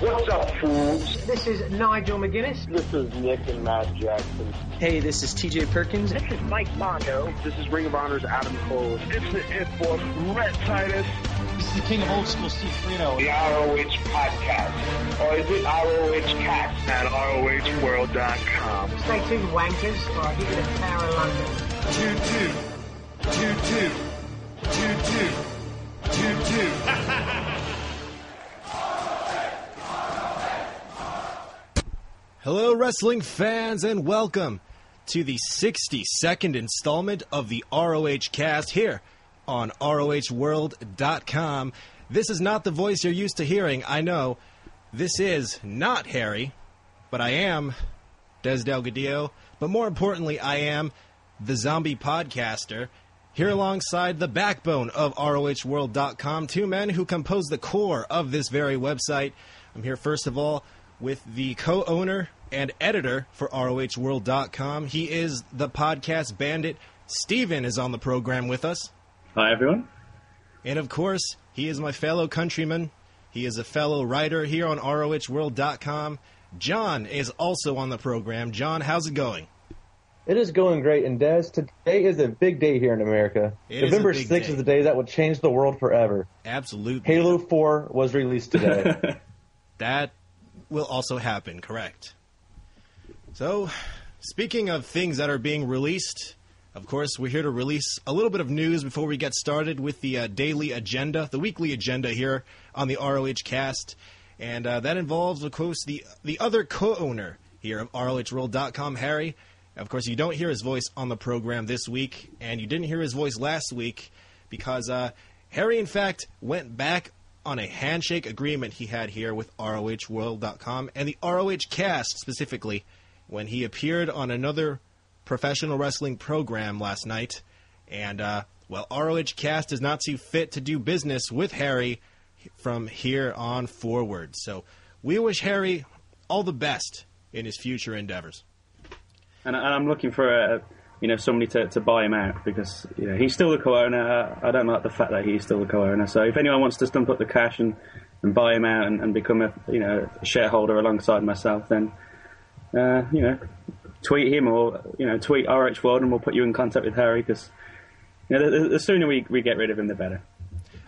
What's up, fools? This is Nigel McGuinness. This is Nick and Matt Jackson. Hey, this is TJ Perkins. This is Mike Mondo. This is Ring of Honor's Adam Cole. It's the Hit Force, Rhett Titus. This is the King of Old School, Steve Frino. The ROH podcast. Or is it ROH cast? At ROHworld.com. Stay tuned, wankers, or I'll give you the Tower of London. 2-2. 2-2. 2-2. 2-2. Hello, wrestling fans, and welcome to the 62nd installment of the ROH cast here on ROHworld.com. This is not the voice you're used to hearing. I know this is not Harry, but I am Des Delgadillo. But more importantly, I am the zombie podcaster here alongside the backbone of ROHworld.com, two men who compose the core of this very website. I'm here, first of all, with the co-owner and editor for ROHworld.com. He is the podcast bandit. Steven is on the program with us. Hi, everyone. And, of course, he is my fellow countryman. He is a fellow writer here on ROHworld.com. John is also on the program. John, how's it going? It is going great. And, Des, today is a big day here in America. November 6th is the day that will change the world forever. Absolutely. Halo 4 was released today. That will also happen, correct. So, speaking of things that are being released, of course, we're here to release a little bit of news before we get started with the daily agenda, the weekly agenda here on the ROH cast, and that involves, of course, the other co-owner here of ROHworld.com, Harry. Of course, you don't hear his voice on the program this week, and you didn't hear his voice last week because Harry, in fact, went back on a handshake agreement he had here with ROHworld.com and the ROH cast specifically when he appeared on another professional wrestling program last night. And, well, ROH cast does not see fit to do business with Harry from here on forward. So we wish Harry all the best in his future endeavors. And I'm looking for somebody to buy him out because, he's still the co-owner. I don't like the fact that he's still the co-owner. So if anyone wants to stump up the cash and buy him out and become a shareholder alongside myself, then, tweet him or, tweet ROHworld and we'll put you in contact with Harry because, the sooner we get rid of him, the better.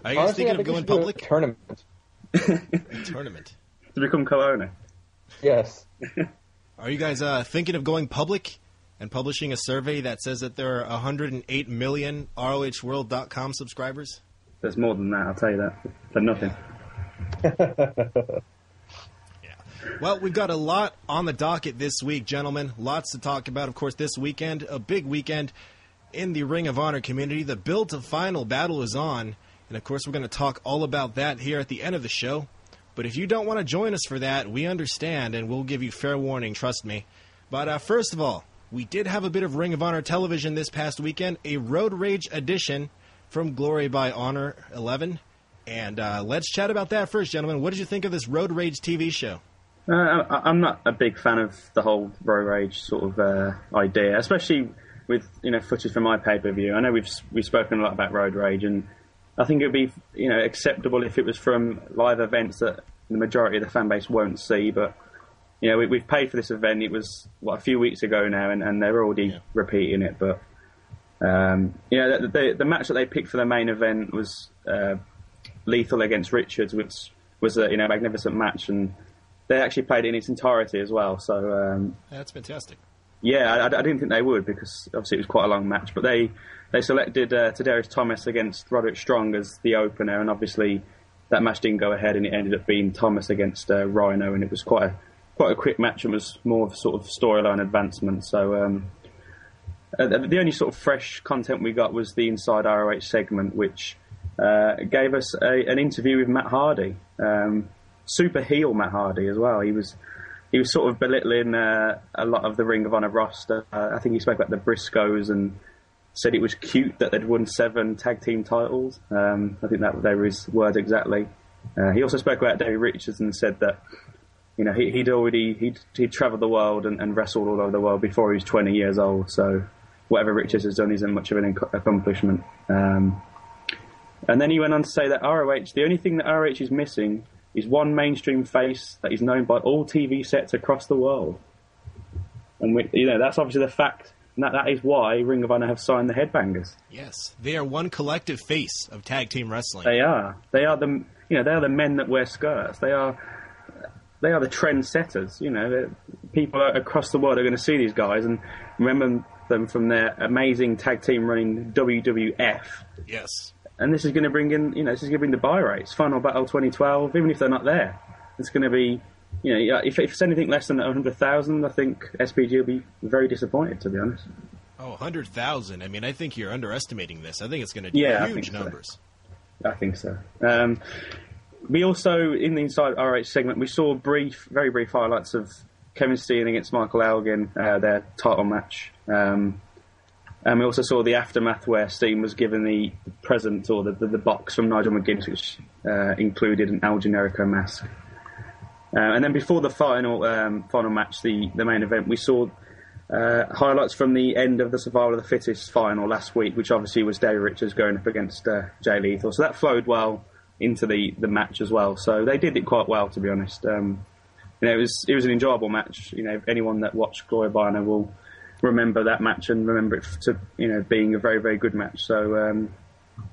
Are you guys thinking of going public? Tournament. Tournament. To become co-owner. Yes. Are you guys thinking of going public and publishing a survey that says that there are 108 million ROHworld.com subscribers? There's more than that, I'll tell you that. But nothing. Yeah. Well, we've got a lot on the docket this week, gentlemen. Lots to talk about, of course, this weekend. A big weekend in the Ring of Honor community. The build to Final Battle is on. And, of course, we're going to talk all about that here at the end of the show. But if you don't want to join us for that, we understand, and we'll give you fair warning, trust me. But first of all, we did have a bit of Ring of Honor television this past weekend, a Road Rage edition from Glory by Honor 11. And let's chat about that first, gentlemen. What did you think of this Road Rage TV show? I'm not a big fan of the whole Road Rage sort of idea, especially with footage from my pay-per-view. I know we've spoken a lot about Road Rage, and I think it would be acceptable if it was from live events that the majority of the fan base won't see, but we've paid for this event. It was a few weeks ago now, and they're already repeating it. But the match that they picked for the main event was Lethal against Richards, which was a magnificent match, and they actually played it in its entirety as well. So that's fantastic. Yeah, I didn't think they would because obviously it was quite a long match, but they selected Tadarius Thomas against Roderick Strong as the opener, and obviously that match didn't go ahead, and it ended up being Thomas against Rhino, and it was quite a quick match and was more of a sort of storyline advancement. So the only sort of fresh content we got was the Inside ROH segment, which gave us an interview with Matt Hardy, super heel Matt Hardy as well. He was sort of belittling a lot of the Ring of Honor roster. I think he spoke about the Briscoes and said it was cute that they'd won 7 tag team titles. I think that they were his words exactly. He also spoke about Davey Richards and said that he'd travelled the world and wrestled all over the world before he was 20 years old, so whatever Richards has done isn't much of an accomplishment. And then he went on to say that the only thing that ROH is missing He's one mainstream face that is known by all TV sets across the world. And we, you know, that's obviously the fact, and that is why Ring of Honor have signed the Headbangers. Yes, they are one collective face of tag team wrestling. They are. They are the, you know, they are the men that wear skirts. They are the trendsetters. You know, people across the world are going to see these guys and remember them from their amazing tag team running WWF. Yes. And this is going to bring in, you know, this is going to bring the buy rates. Final Battle 2012, even if they're not there, it's going to be, you know, if it's anything less than 100,000, I think SPG will be very disappointed, to be honest. Oh, 100,000. I mean, I think you're underestimating this. I think it's going to do huge numbers. I think so. We also, in the Inside RH segment, we saw brief, very brief highlights of Kevin Steen against Michael Elgin, their title match. And we also saw the aftermath where Steen was given the present, or the box from Nigel McGuinness, which included an El Generico mask. And then before the final final match, the main event, we saw highlights from the end of the Survival of the Fittest final last week, which obviously was Davey Richards going up against Jay Lethal. So that flowed well into the match as well. So they did it quite well, to be honest. You know, it was an enjoyable match. You know, anyone that watched Glory by Honor will remember that match and remember it to, you know, being a very, very good match. So,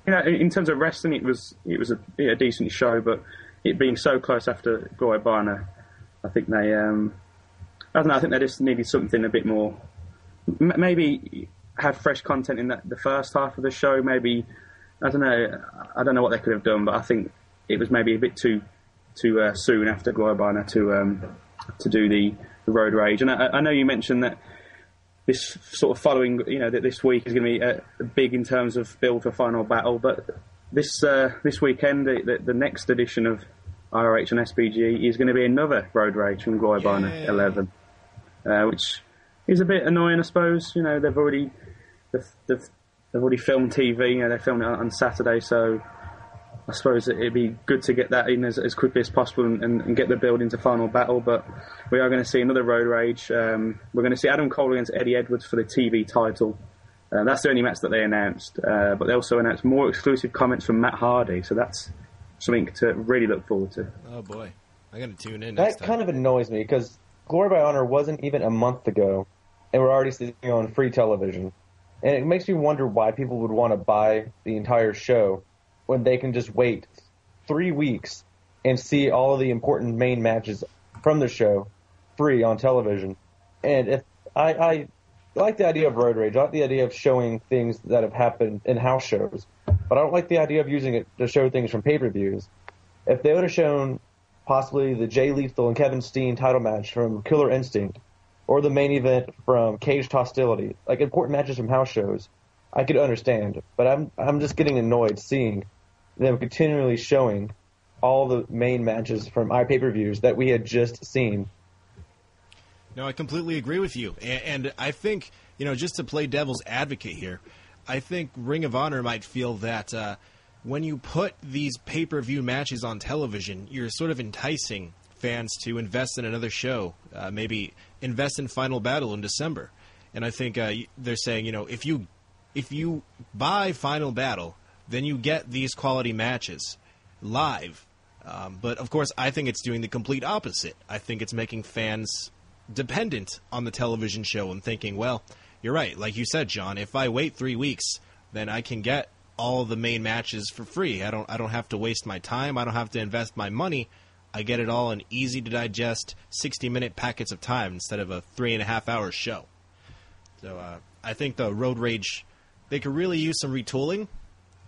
you know, in terms of wrestling, it was a decent show, but it being so close after Glory by Honor, I think they, I don't know, I think they just needed something a bit more. Maybe have fresh content in that the first half of the show. Maybe, I don't know what they could have done, but I think it was maybe a bit too soon after Glory by Honor to do the Road Rage. And I know you mentioned that this sort of following, you know, that this week is going to be big in terms of build for Final Battle, but this weekend, the next edition of ROH and SPG is going to be another Road Rage from Glory by Honor 11, which is a bit annoying, I suppose. You know, they've already filmed TV, you know, they filmed it on Saturday, so I suppose it'd be good to get that in as quickly as possible and get the build into Final Battle. But we are going to see another Road Rage. We're going to see Adam Cole against Eddie Edwards for the TV title. That's the only match that they announced. But they also announced more exclusive comments from Matt Hardy. So that's something to really look forward to. Oh, boy. I'm going to tune in next time. That kind of annoys me because Glory by Honor wasn't even a month ago, and we're already sitting on free television. And it makes me wonder why people would want to buy the entire show when they can just wait 3 weeks and see all of the important main matches from the show free on television. And if I like the idea of Road Rage. I like the idea of showing things that have happened in house shows. But I don't like the idea of using it to show things from pay-per-views. If they would have shown possibly the Jay Lethal and Kevin Steen title match from Killer Instinct or the main event from Caged Hostility, like important matches from house shows, I could understand. But I'm just getting annoyed seeing them continually showing all the main matches from iPay-per-views that we had just seen. No, I completely agree with you. And I think, you know, just to play devil's advocate here, I think Ring of Honor might feel that when you put these pay-per-view matches on television, you're sort of enticing fans to invest in another show, maybe invest in Final Battle in December. And I think they're saying, you know, if you buy Final Battle, then you get these quality matches live. But, of course, I think it's doing the complete opposite. I think it's making fans dependent on the television show and thinking, well, you're right. Like you said, John, if I wait 3 weeks, then I can get all the main matches for free. I don't have to waste my time. I don't have to invest my money. I get it all in easy-to-digest 60-minute packets of time instead of a 3.5-hour show. So I think the Road Rage, they could really use some retooling.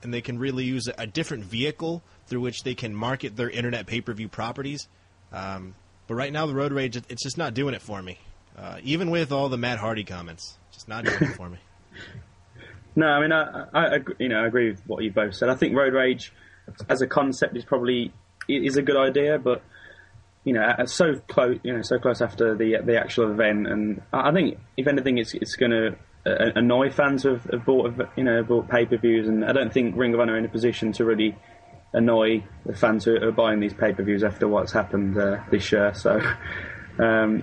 And they can really use a different vehicle through which they can market their internet pay-per-view properties. But right now, the Road Rage, it's just not doing it for me. Even with all the Matt Hardy comments, just not doing it for me. No, I mean, I agree with what you both said. I think Road Rage, as a concept, is a good idea, but you know, so close after the actual event, and I think if anything, it's going to annoy fans who have bought pay-per-views, and I don't think Ring of Honor are in a position to really annoy the fans who are buying these pay-per-views after what's happened this year. So I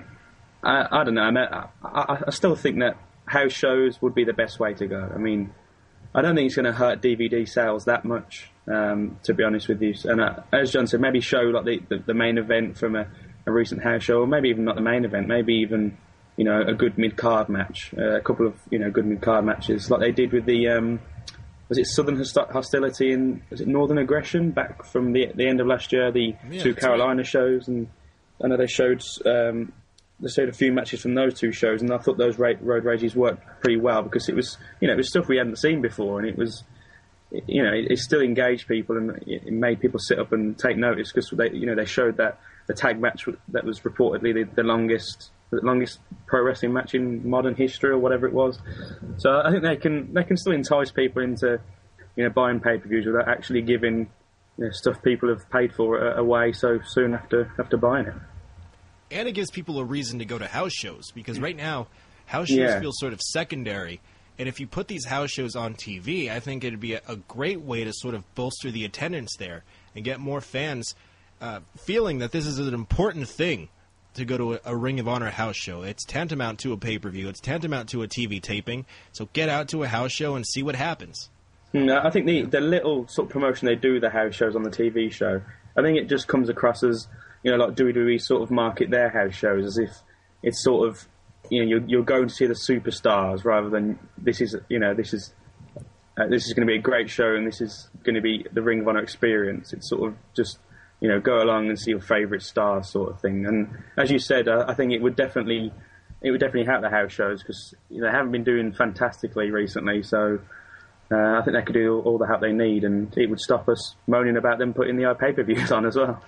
don't know. I mean, I still think that house shows would be the best way to go. I mean, I don't think it's going to hurt DVD sales that much, to be honest with you. And as John said, maybe show like the main event from a recent house show, or maybe even not the main event, maybe even, you know, a good mid-card match, a couple of, you know, good mid-card matches, like they did with the, was it Southern Hostility and was it Northern Aggression back from the end of last year, the two Carolina shows, and I know they showed a few matches from those two shows, and I thought those Road Rages worked pretty well because it was, you know, it was stuff we hadn't seen before, and it was, you know, it still engaged people and it made people sit up and take notice because they, you know, they showed that the tag match that was reportedly the longest pro wrestling match in modern history or whatever it was. So I think they can still entice people into, you know, buying pay-per-views without actually giving, you know, stuff people have paid for away so soon after buying it. And it gives people a reason to go to house shows, because right now house shows feel sort of secondary. And if you put these house shows on TV, I think it'd be a great way to sort of bolster the attendance there and get more fans feeling that this is an important thing to go to a Ring of Honor house show. It's tantamount to a pay-per-view. It's tantamount to a TV taping. So get out to a house show and see what happens. No, I think the little sort of promotion they do the house shows on the TV show, I think it just comes across as, you know, like WWE sort of market their house shows as if it's sort of, you know, you're going to see the superstars rather than this is, you know, this is going to be a great show and this is going to be the Ring of Honor experience. It's sort of just, you know, go along and see your favourite star sort of thing. And as you said, I think it would definitely help the house shows because, you know, they haven't been doing fantastically recently. So I think they could do all the help they need, and it would stop us moaning about them putting the pay-per-views on as well.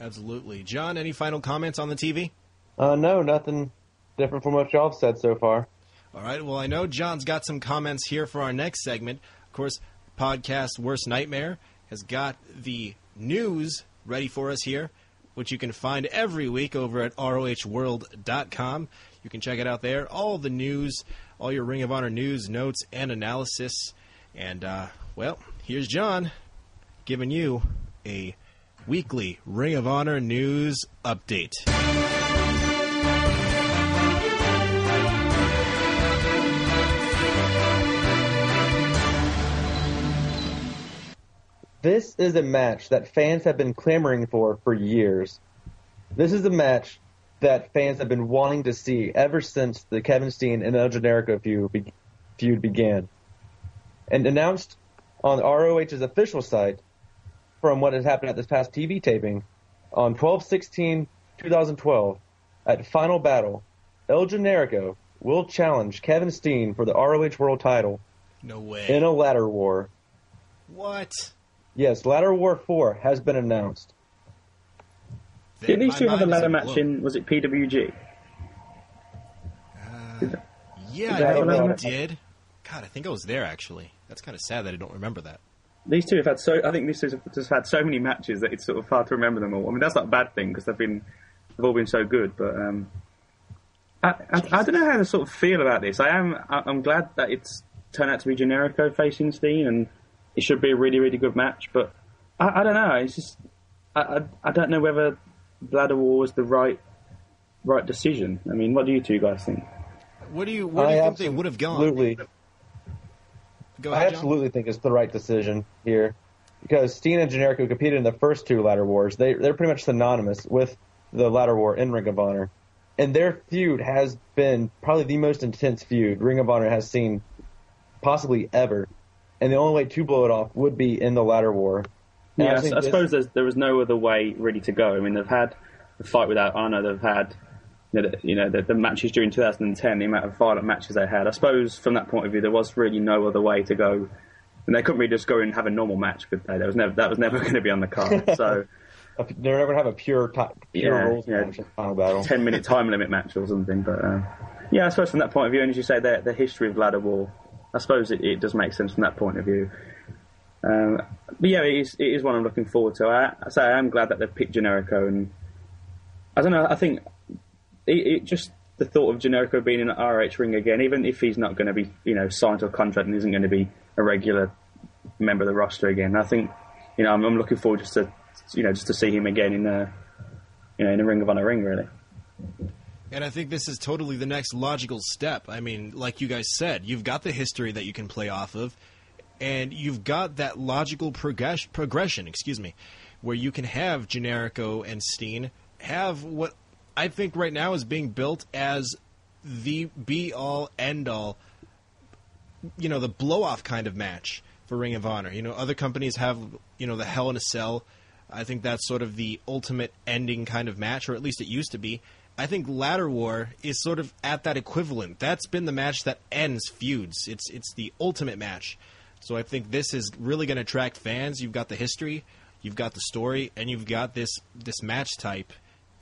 Absolutely. John, any final comments on the TV? No, nothing different from what y'all have said so far. All right. Well, I know John's got some comments here for our next segment. Of course, podcast Worst Nightmare has got the news ready for us here, which you can find every week over at ROHworld.com. You can check it out there. All the news, all your Ring of Honor news, notes, and analysis. And, well, here's John giving you a weekly Ring of Honor news update. This is a match that fans have been clamoring for years. This is a match that fans have been wanting to see ever since the Kevin Steen and El Generico feud began. And announced on ROH's official site from what has happened at this past TV taping, on 12/16/2012 at Final Battle, El Generico will challenge Kevin Steen for the ROH World title. No way. In a ladder war. What? Yes, Ladder War 4 has been announced. Did these two have a ladder match in, was it PWG? I did. God, I think I was there, actually. That's kind of sad that I don't remember that. These two have had so... I think these two have just had so many matches that it's sort of hard to remember them all. I mean, that's not a bad thing, because they've all been so good, but... I don't know how to sort of feel about this. I'm glad that it's turned out to be Generico facing Steen, and it should be a really, really good match, but I don't know. It's just I don't know whether Ladder War was the right decision. I mean, what do you two guys think? What do you think they would have gone? Absolutely. Go ahead, I think it's the right decision here because Steen and Generico competed in the first two Ladder Wars. They're pretty much synonymous with the Ladder War in Ring of Honor, and their feud has been probably the most intense feud Ring of Honor has seen possibly ever. And the only way to blow it off would be in the Ladder War. And yeah, I suppose there was no other way really to go. I mean, they've had the fight without honor. They've had, you know, the matches during 2010, the amount of violent matches they had. I suppose from that point of view, there was really no other way to go. And they couldn't really just go and have a normal match, could they? That was never going to be on the card. So they were never going to have a pure rules match in Final Battle. 10-minute time limit match or something. But yeah, I suppose from that point of view, and as you say, the history of Ladder War, I suppose it does make sense from that point of view. But yeah, it is one I'm looking forward to. I am glad that they've picked Generico. And I don't know, I think it just the thought of Generico being in an RH ring again, even if he's not going to be, you know, signed to a contract and isn't going to be a regular member of the roster again, I think, you know, I'm looking forward just to see him again in a Ring of Honor ring, really. And I think this is totally the next logical step. I mean, like you guys said, you've got the history that you can play off of, and you've got that logical progression, excuse me, where you can have Generico and Steen have what I think right now is being built as the be-all, end-all, you know, the blow-off kind of match for Ring of Honor. You know, other companies have, you know, the Hell in a Cell. I think that's sort of the ultimate ending kind of match, or at least it used to be. I think Ladder War is sort of at that equivalent. That's been the match that ends feuds. It's the ultimate match. So I think this is really going to attract fans. You've got the history, you've got the story, and you've got this match type.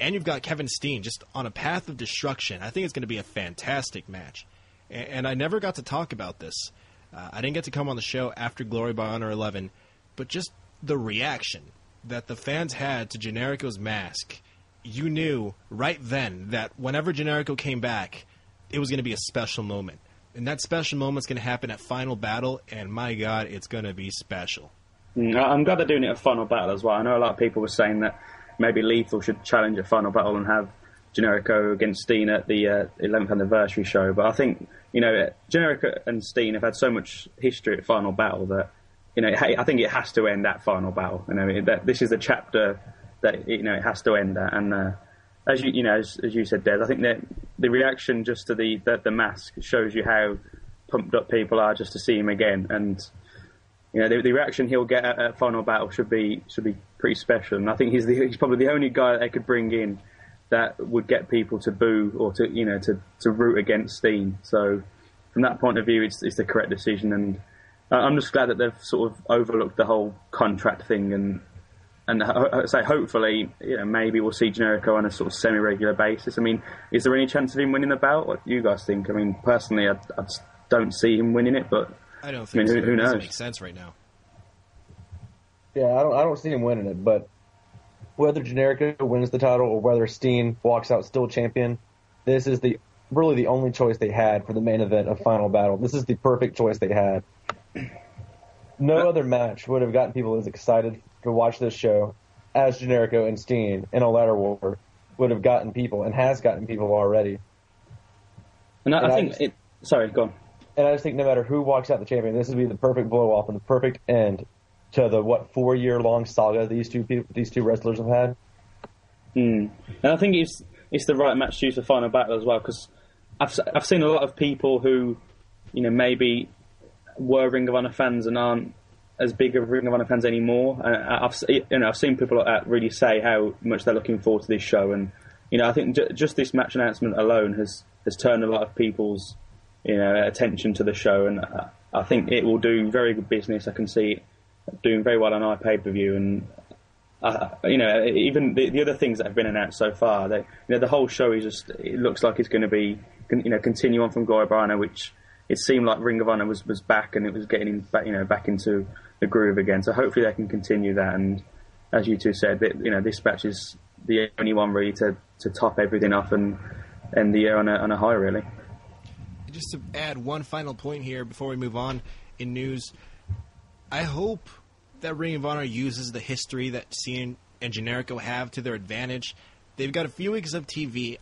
And you've got Kevin Steen just on a path of destruction. I think it's going to be a fantastic match. And I never got to talk about this. I didn't get to come on the show after Glory by Honor 11, but just the reaction that the fans had to Generico's mask. You knew right then that whenever Generico came back, it was going to be a special moment. And that special moment's going to happen at Final Battle, and my God, it's going to be special. I'm glad they're doing it at Final Battle as well. I know a lot of people were saying that maybe Lethal should challenge at Final Battle and have Generico against Steen at the 11th anniversary show. But I think, you know, Generico and Steen have had so much history at Final Battle that, you know, I think it has to end at Final Battle. You know, that this is the chapter that, you know, it has to end at. And as you know, as you said, Des, I think that the reaction just to the mask shows you how pumped up people are just to see him again. And you know, the reaction he'll get at Final Battle should be pretty special. And I think he's probably the only guy that they could bring in that would get people to boo or to, you know, to root against Steen. So from that point of view, it's the correct decision. And I'm just glad that they've sort of overlooked the whole contract thing and so hopefully, you know, maybe we'll see Generico on a sort of semi-regular basis. I mean, is there any chance of him winning the belt? What do you guys think? I mean, personally, I don't see him winning it, but I don't think so. Who knows? It doesn't make sense right now. Yeah, I don't see him winning it, but whether Generico wins the title or whether Steen walks out still champion, this is really the only choice they had for the main event of Final Battle. This is the perfect choice they had. No other match would have gotten people as excited to watch this show as Generico and Steen in a ladder war would have gotten people and has gotten people already. And Sorry, go on. And I just think no matter who walks out the champion, this would be the perfect blow-off and the perfect end to the, 4-year-long saga these two wrestlers have had. And I think it's the right match to use for Final Battle as well, because I've seen a lot of people who, you know, maybe were Ring of Honor fans and aren't as big of Ring of Honor fans anymore. I've seen people like that really say how much they're looking forward to this show, and you know, I think just this match announcement alone has turned a lot of people's, you know, attention to the show, and I think it will do very good business. I can see it doing very well on our pay-per-view, and you know, even the other things that have been announced so far, they, you know, the whole show is just, it looks like it's going to be, you know, continue on from Glory by Honor, which it seemed like Ring of Honor was back, and it was getting back, you know, back into the groove again. So hopefully they can continue that. And as you two said, you know, this match is the only one really to top everything off and end the year on a high, really. Just to add one final point here before we move on in news, I hope that Ring of Honor uses the history that Steen and Generico have to their advantage. They've got a few weeks of TV.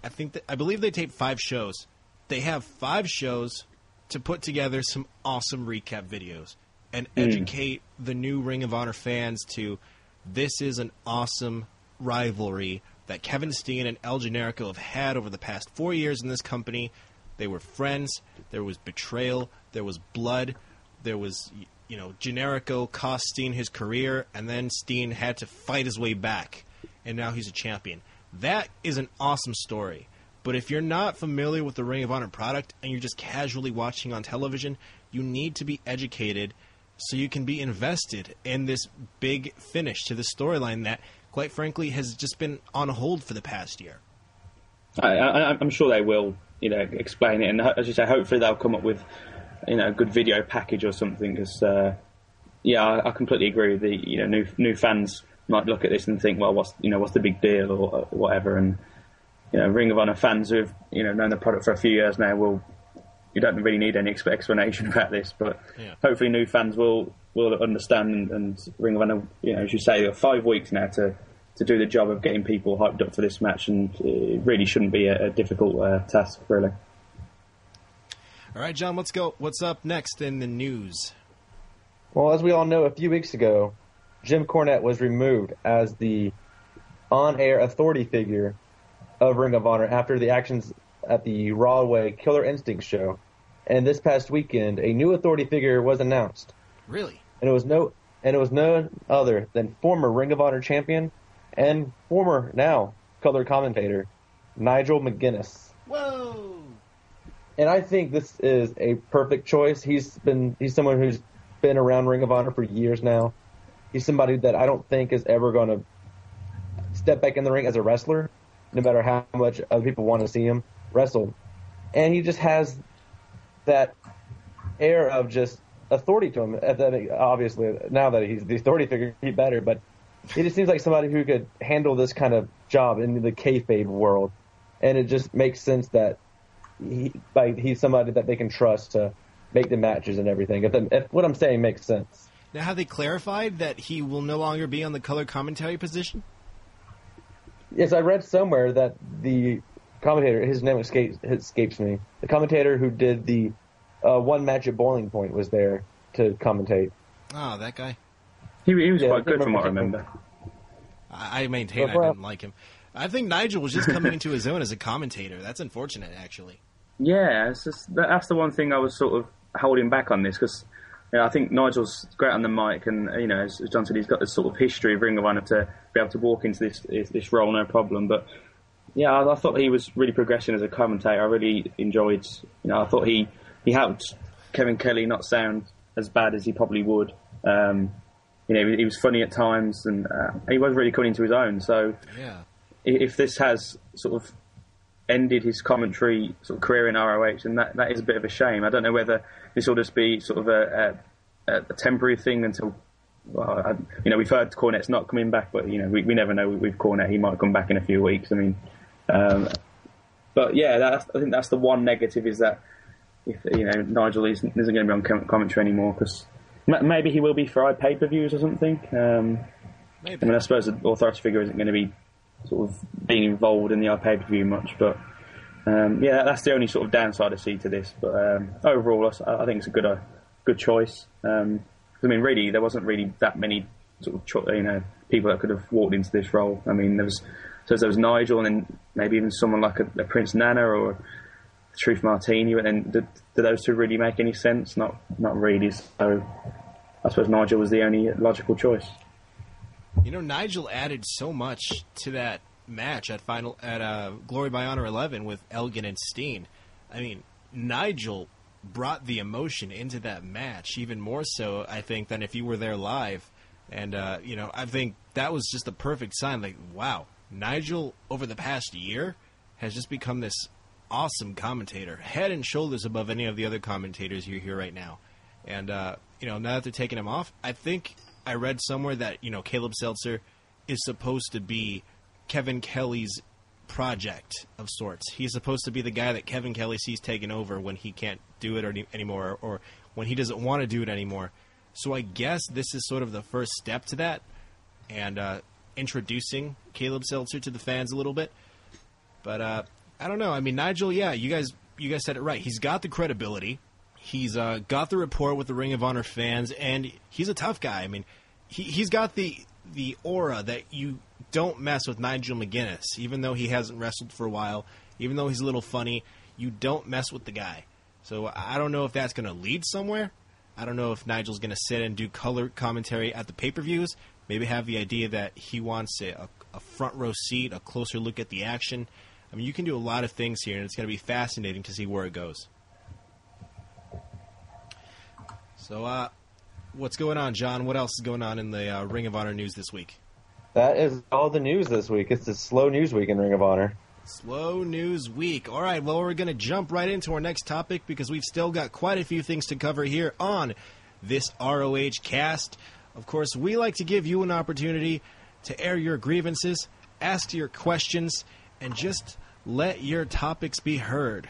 I believe they taped 5 shows. They have 5 shows to put together some awesome recap videos and educate the new Ring of Honor fans to this is an awesome rivalry that Kevin Steen and El Generico have had over the past 4 years in this company. They were friends. There was betrayal. There was blood. There was, you know, Generico cost Steen his career, and then Steen had to fight his way back, and now he's a champion. That is an awesome story. But if you're not familiar with the Ring of Honor product and you're just casually watching on television, you need to be educated so you can be invested in this big finish to the storyline that, quite frankly, has just been on hold for the past year. I'm sure they will, you know, explain it. And as you say, hopefully they'll come up with, you know, a good video package or something. Because, yeah, I completely agree with the, you know, new fans might look at this and think, well, what's the big deal or whatever, and you know, Ring of Honor fans who've, you know, known the product for a few years now you don't really need any explanation about this, but yeah. Hopefully new fans will understand and Ring of Honor, you know, as you say, 5 weeks now to to do the job of getting people hyped up for this match, and it really shouldn't be a difficult task, really. All right, John, let's go. What's up next in the news? Well, as we all know, a few weeks ago, Jim Cornette was removed as the on-air authority figure of Ring of Honor after the actions at the Rawway Killer Instinct show. And this past weekend, a new authority figure was announced. Really? And it was no other than former Ring of Honor champion and former now color commentator Nigel McGuinness. Whoa! And I think this is a perfect choice. He's someone who's been around Ring of Honor for years now. He's somebody that I don't think is ever going to step back in the ring as a wrestler, no matter how much other people want to see him wrestle. And he just has that air of just authority to him. Obviously, now that he's the authority figure, he's better, but he just seems like somebody who could handle this kind of job in the kayfabe world. And it just makes sense that he's somebody that they can trust to make the matches and everything, if what I'm saying makes sense. Now, have they clarified that he will no longer be on the color commentary position? Yes, I read somewhere that the commentator, his name escapes me, the commentator who did the one match at Bowling Point was there to commentate. Oh, that guy. He was quite good from what I remember. I maintain I didn't like him. I think Nigel was just coming into his own as a commentator. That's unfortunate, actually. Yeah, it's just, that's the one thing I was sort of holding back on this, because I think Nigel's great on the mic, and as John said, he's got this sort of history of Ring of Honor to be able to walk into this role no problem. But yeah, I thought he was really progressing as a commentator. I really enjoyed. I thought he helped Kevin Kelly not sound as bad as he probably would. He was funny at times, and he was really coming into his own. So yeah, if this has sort of ended his commentary sort of career in ROH, and that is a bit of a shame. I don't know whether this will just be sort of a temporary thing until, we've heard Cornette's not coming back, but we never know with Cornette. He might come back in a few weeks. I mean, but yeah, I think that's the one negative, is that if Nigel isn't going to be on commentary anymore, because maybe he will be for pay-per-views or something. Maybe. I mean, I suppose the authority figure isn't going to be sort of being involved in the pay-per-view much, but that's the only sort of downside I see to this. But overall, I think it's a good choice. I mean, really, there wasn't really that many sort of people that could have walked into this role. I mean, there was Nigel, and then maybe even someone like a Prince Nana or Truth Martini, but then did those two really make any sense? Not really. So I suppose Nigel was the only logical choice. Nigel added so much to that match at Glory by Honor 11 with Elgin and Steen. I mean, Nigel brought the emotion into that match even more so, I think, than if you were there live. And I think that was just the perfect sign. Like, wow, Nigel over the past year has just become this awesome commentator, head and shoulders above any of the other commentators you hear right now. And now that they're taking him off, I think I read somewhere that, Caleb Seltzer is supposed to be Kevin Kelly's project of sorts. He's supposed to be the guy that Kevin Kelly sees taking over when he can't do it anymore, or when he doesn't want to do it anymore. So I guess this is sort of the first step to that, and introducing Caleb Seltzer to the fans a little bit. But I don't know. I mean, Nigel, yeah, you guys said it right. He's got the credibility. He's got the rapport with the Ring of Honor fans, and he's a tough guy. I mean, he's got the aura that you don't mess with Nigel McGuinness, even though he hasn't wrestled for a while, even though he's a little funny. You don't mess with the guy. So I don't know if that's going to lead somewhere. I don't know if Nigel's going to sit and do color commentary at the pay-per-views, maybe have the idea that he wants a front row seat, a closer look at the action. I mean, you can do a lot of things here, and it's going to be fascinating to see where it goes. So what's going on, John? What else is going on in the Ring of Honor news this week? That is all the news this week. It's a slow news week in Ring of Honor. Slow news week. All right, well, we're going to jump right into our next topic, because we've still got quite a few things to cover here on this ROH cast. Of course, we like to give you an opportunity to air your grievances, ask your questions, and just let your topics be heard.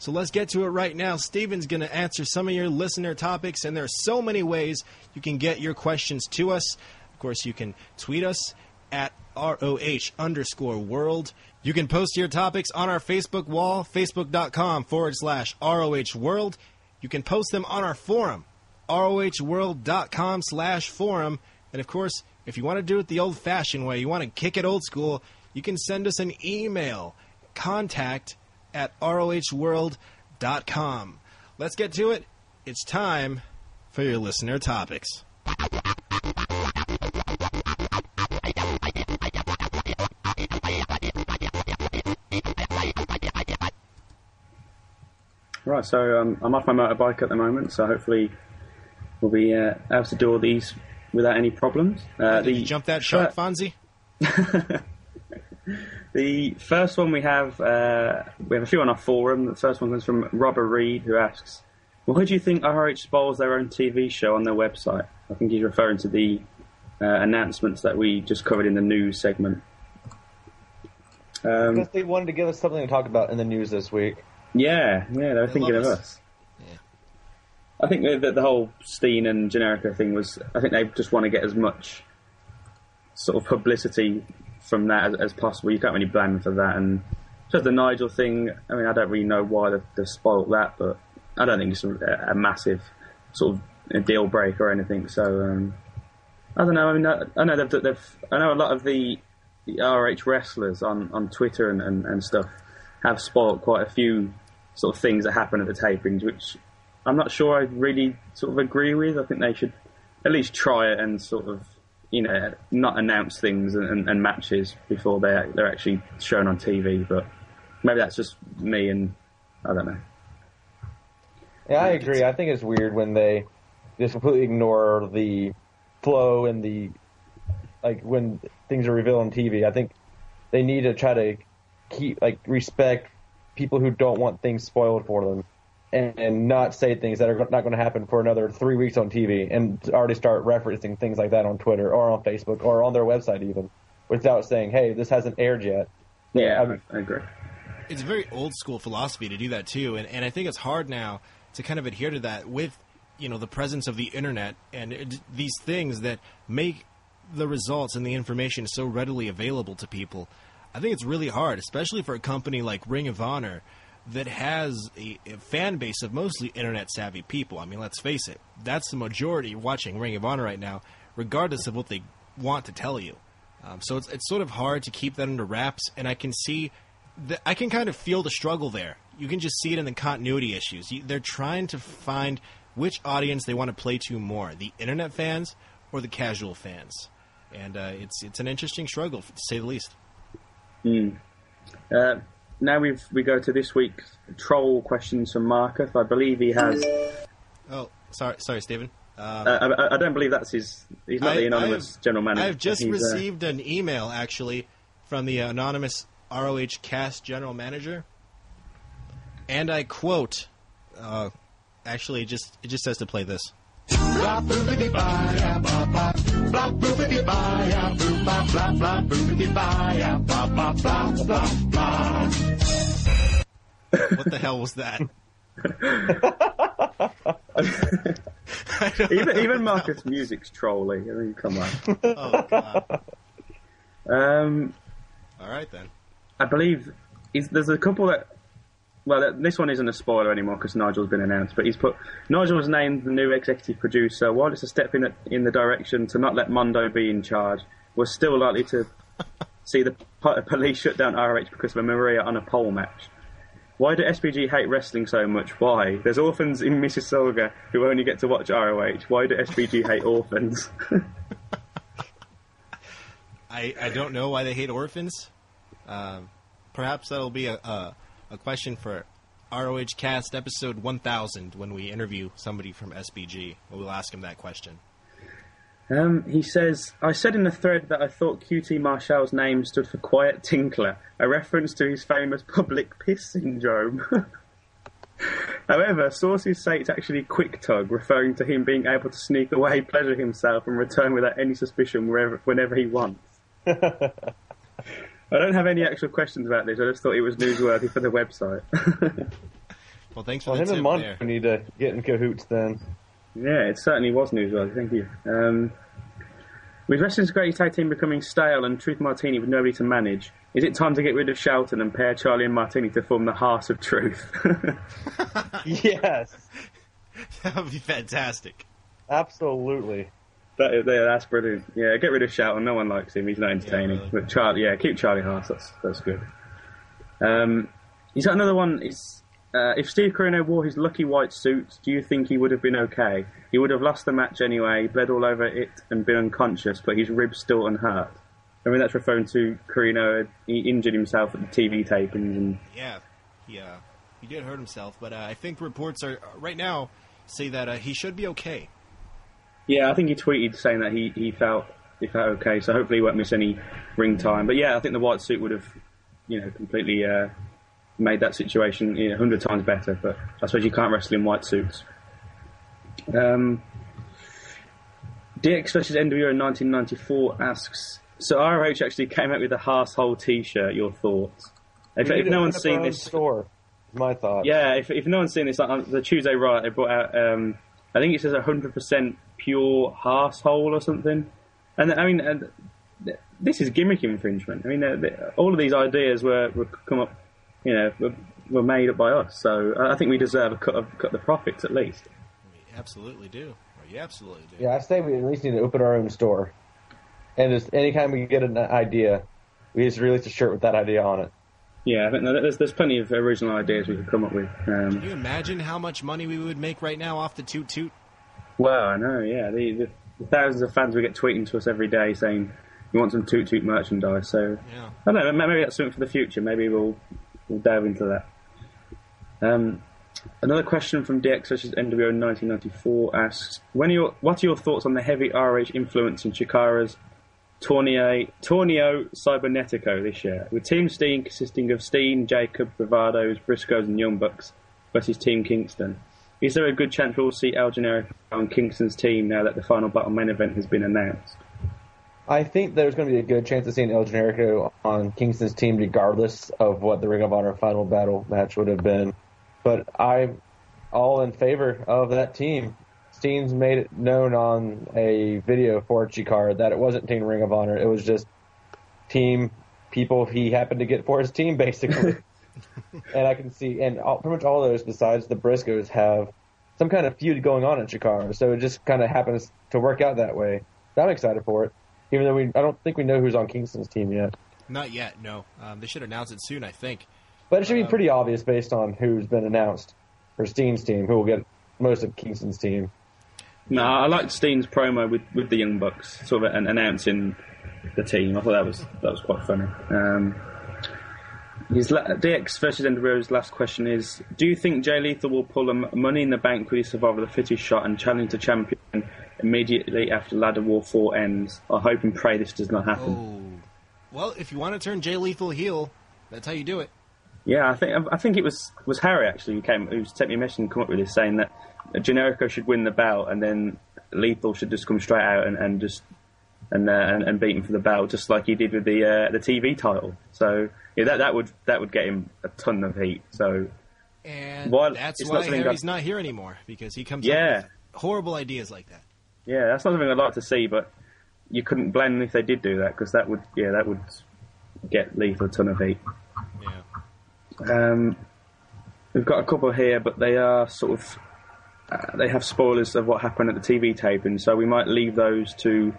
So let's get to it right now. Steven's going to answer some of your listener topics, and there are so many ways you can get your questions to us. Of course, you can tweet us at ROH_world. You can post your topics on our Facebook wall, facebook.com/ROHworld. You can post them on our forum, ROHworld.com/forum. And, of course, if you want to do it the old-fashioned way, you want to kick it old school, you can send us an email, contact@ROHworld.com. Let's get to it. It's time for your listener topics. Right, so I'm off my motorbike at the moment, so hopefully we'll be able to do all these without any problems. Did you jump that shark, Fonzie? The first one we have a few on our forum. The first one comes from Robert Reed, who asks, "Why do you think ROH spoils their own TV show on their website?" I think he's referring to the announcements that we just covered in the news segment. I guess they wanted to give us something to talk about in the news this week. Yeah, they were thinking of us. Yeah. I think that the whole Steen and Generico thing was, I think they just want to get as much sort of publicity from that as possible. You can't really blame them for that. And just the Nigel thing, I mean, I don't really know why they've spoiled that, but I don't think it's a massive sort of deal break or anything. So I don't know. I mean, I know I know a lot of the ROH wrestlers on Twitter and stuff have spoiled quite a few sort of things that happen at the tapings, which I'm not sure I really sort of agree with. I think they should at least try it and sort of, you know, not announce things and matches before they're actually shown on TV. But maybe that's just me, and I don't know. Yeah, I agree. I think it's weird when they just completely ignore the flow and the, like, when things are revealed on TV. I think they need to try to keep, like, respect people who don't want things spoiled for them, and not say things that are not going to happen for another 3 weeks on TV, and already start referencing things like that on Twitter or on Facebook or on their website even, without saying, hey, this hasn't aired yet. Yeah, I agree. It's a very old school philosophy to do that too, and I think it's hard now to kind of adhere to that with, you know, the presence of the internet and these things that make the results and the information so readily available to people. I think it's really hard, especially for a company like Ring of Honor that has a fan base of mostly internet-savvy people. I mean, let's face it, that's the majority watching Ring of Honor right now, regardless of what they want to tell you. So it's sort of hard to keep that under wraps, and I can see that, I can kind of feel the struggle there. You can just see it in the continuity issues. They're trying to find which audience they want to play to more, the internet fans or the casual fans. And it's an interesting struggle, to say the least. Now we go to this week's troll questions from Marcus. I believe he has... Oh, sorry, Stephen. I don't believe that's his... He's not the anonymous general manager. I've just received an email, actually, from the anonymous ROH cast general manager. And I quote, actually, it just says to play this. What the hell was that? even Marcus Music's trolling. I mean, come on. Oh, God. All right, then. I believe there's a couple that... Well, this one isn't a spoiler anymore because Nigel's been announced, but he's put, Nigel was named the new executive producer. While it's a step in the direction to not let Mondo be in charge, we're still likely to see the police shut down ROH because of a Maria on a pole match. Why do SPG hate wrestling so much? Why? There's orphans in Mississauga who only get to watch ROH. Why do SPG hate orphans? I don't know why they hate orphans. Perhaps that'll be a question for ROH Cast episode 1000 when we interview somebody from SBG. We'll ask him that question. He says, I said in a thread that I thought QT Marshall's name stood for Quiet Tinkler, a reference to his famous public piss syndrome. However, sources say it's actually Quick Tug, referring to him being able to sneak away, pleasure himself, and return without any suspicion whenever he wants. I don't have any actual questions about this. I just thought it was newsworthy for the website. Well, thanks for the tip. Him and Mondo need to get in cahoots then. Yeah, it certainly was newsworthy. Thank you. With wrestling's great tag team becoming stale and Truth Martini with nobody to manage, is it time to get rid of Shelton and pair Charlie and Martini to form the Heart of Truth? Yes. That would be fantastic. Absolutely. That's brilliant. Yeah, get rid of Shelton. No one likes him. He's not entertaining. Yeah, really. But Charlie, yeah, keep Charlie Hart. That's good. He's got another one. If Steve Corino wore his lucky white suit, do you think he would have been okay? He would have lost the match anyway, bled all over it and been unconscious, but his ribs still unhurt. I mean, that's referring to Corino. He injured himself at the TV tapings. And... Yeah, he did hurt himself, but I think reports are right now say that he should be okay. Yeah, I think he tweeted saying that he felt okay, so hopefully he won't miss any ring time. But yeah, I think the white suit would have, completely made that situation 100 times better. But I suppose you can't wrestle in white suits. DX versus NWO in 1994 asks, so ROH actually came out with a Harsehole T-shirt. Your thoughts? If no one's seen this store, my thoughts. Yeah, if no one's seen this, like, on the Tuesday Riot, they brought out. I think it says 100% pure Harsehole or something. And I mean, this is gimmick infringement. I mean, all of these ideas were come up, were made up by us. So I think we deserve a cut of the profits at least. We absolutely do. You absolutely do. Yeah, I say we at least need to open our own store. And just any time we get an idea, we just release a shirt with that idea on it. Yeah, I think there's plenty of original ideas we could come up with. Can you imagine how much money we would make right now off the Toot Toot? Well, I know, yeah. The thousands of fans we get tweeting to us every day saying we want some Toot Toot merchandise. So, yeah. I don't know, maybe that's something for the future. Maybe we'll dive into that. Another question from DX versus NWO in 1994 asks, what are your thoughts on the heavy ROH influence in Chikara's Torneo Cybernetico this year, with Team Steen consisting of Steen, Jacob, Bravados, Briscoes and Young Bucks versus Team Kingston? Is there a good chance we'll see El Generico on Kingston's team now that the Final Battle main event has been announced? I think there's going to be a good chance of seeing El Generico on Kingston's team regardless of what the Ring of Honor Final Battle match would have been. But I'm all in favor of that team. Steen's made it known on a video for Chikara that it wasn't Team Ring of Honor. It was just team people he happened to get for his team, basically. And I can see, pretty much all of those besides the Briscoes have some kind of feud going on in Chikara. So it just kind of happens to work out that way. So I'm excited for it, even though I don't think we know who's on Kingston's team yet. Not yet, no. They should announce it soon, I think. But it should be pretty obvious based on who's been announced for Steen's team, who will get most of Kingston's team. No, I liked Steen's promo with the Young Bucks, sort of announcing the team. I thought that was quite funny. DX versus NWO's last question is, do you think Jay Lethal will pull a Money in the Bank with Survivor the Fittest shot and challenge the champion immediately after Ladder War 4 ends? I hope and pray this does not happen. Oh. Well, if you want to turn Jay Lethal heel, that's how you do it. Yeah, I think it was Harry actually who sent me a message and come up with this, saying that Generico should win the belt and then Lethal should just come straight out and beat him for the belt, just like he did with the TV title. So yeah, that would get him a ton of heat. So and that's why Harry's not here anymore, because he comes up with horrible ideas like that. Yeah, that's not something I'd like to see, but you couldn't blame them if they did do that, because that would get Lethal a ton of heat. Yeah. We've got a couple here, but they are sort of they have spoilers of what happened at the TV taping, so we might leave those to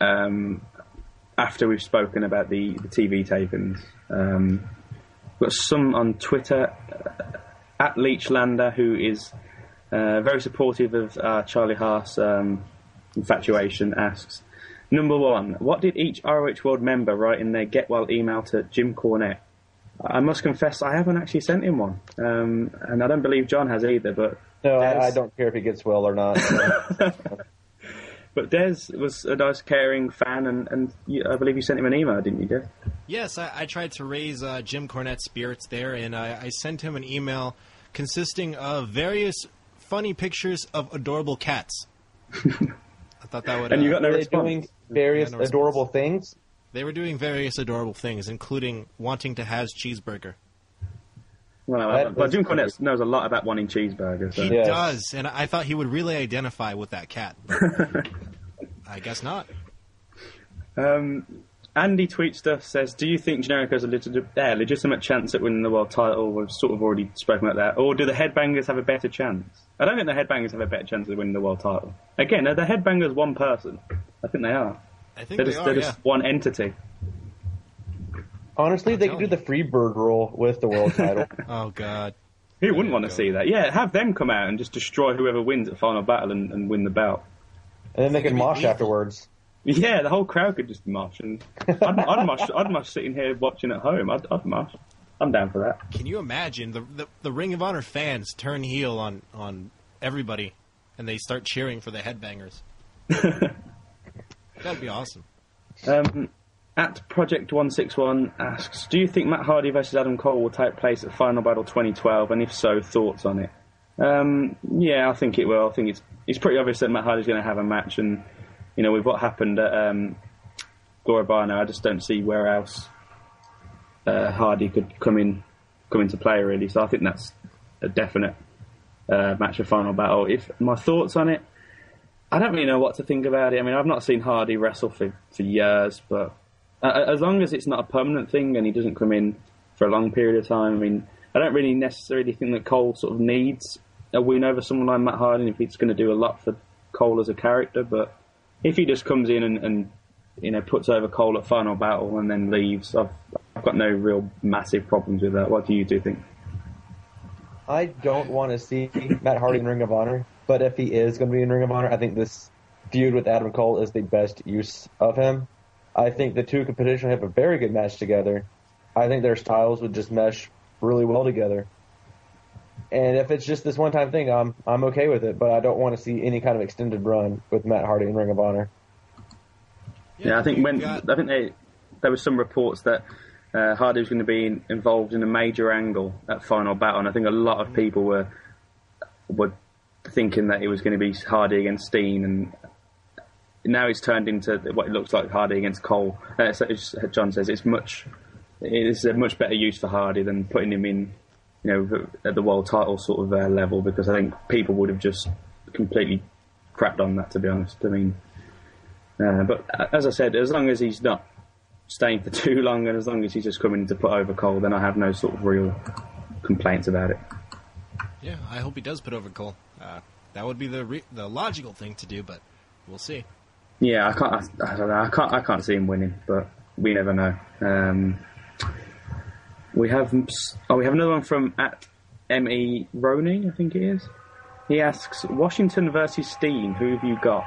after we've spoken about the TV tapings. We've got some on Twitter at Leechlander, who is very supportive of Charlie Haas' infatuation, asks, number 1, what did each ROH World member write in their Get Well email to Jim Cornette? I must confess, I haven't actually sent him one, and I don't believe John has either. But no, I don't care if he gets well or not. But Des was a nice, caring fan, and I believe you sent him an email, didn't you, Des? Yes, I tried to raise Jim Cornette's spirits there, and I sent him an email consisting of various funny pictures of adorable cats. I thought that would. And you got no response. Doing various adorable things. They were doing various adorable things, including wanting to have cheeseburger. Well, Jim Cornette knows a lot about wanting cheeseburgers. So. He does, and I thought he would really identify with that cat. But I guess not. Andy tweets stuff, says, do you think Generico has a legitimate chance at winning the world title? We've sort of already spoken about that. Or do the Headbangers have a better chance? I don't think the Headbangers have a better chance of winning the world title. Again, are the Headbangers one person? I think they are. I think they're just one entity. Honestly, they could do the Freebird rule with the world title. Oh, God. Who wouldn't want to see that? Yeah, have them come out and just destroy whoever wins at Final Battle and win the belt. And then they could mosh afterwards. Yeah, the whole crowd could just mosh. And I'd mosh sitting here watching at home. I'd mosh. I'm down for that. Can you imagine the Ring of Honor fans turn heel on everybody and they start cheering for the Headbangers? That'd be awesome. At Project 161 asks, do you think Matt Hardy versus Adam Cole will take place at Final Battle 2012? And if so, thoughts on it? Yeah, I think it will. I think it's pretty obvious that Matt Hardy's going to have a match, and you know, with what happened at Glory by Honor, I just don't see where else Hardy could come into play really. So I think that's a definite match of Final Battle. If my thoughts on it, I don't really know what to think about it. I mean, I've not seen Hardy wrestle for years, but as long as it's not a permanent thing and he doesn't come in for a long period of time, I mean, I don't really necessarily think that Cole sort of needs a win over someone like Matt Hardy if it's going to do a lot for Cole as a character. But if he just comes in and you know, puts over Cole at Final Battle and then leaves, I've got no real massive problems with that. What do you two think? I don't want to see Matt Hardy in Ring of Honor, but if he is going to be in Ring of Honor, I think this feud with Adam Cole is the best use of him. I think the two could potentially have a very good match together. I think their styles would just mesh really well together. And if it's just this one-time thing, I'm okay with it, but I don't want to see any kind of extended run with Matt Hardy in Ring of Honor. Yeah, I think there were some reports that Hardy was going to be involved in a major angle at Final Battle, and I think a lot of people were thinking that it was going to be Hardy against Steen, and now it's turned into what it looks like Hardy against Cole. So as John says, it is a much better use for Hardy than putting him in, you know, at the world title sort of level, because I think people would have just completely crapped on that, to be honest. I mean, but as I said, as long as he's not staying for too long and as long as he's just coming to put over Cole, then I have no sort of real complaints about it. Yeah, I hope he does put over Cole. That would be the logical thing to do, but we'll see. Yeah, I don't know, I can't see him winning, but we never know. We have another one from at M.E. Roney, I think it is. He asks, Washington versus Steen, who have you got?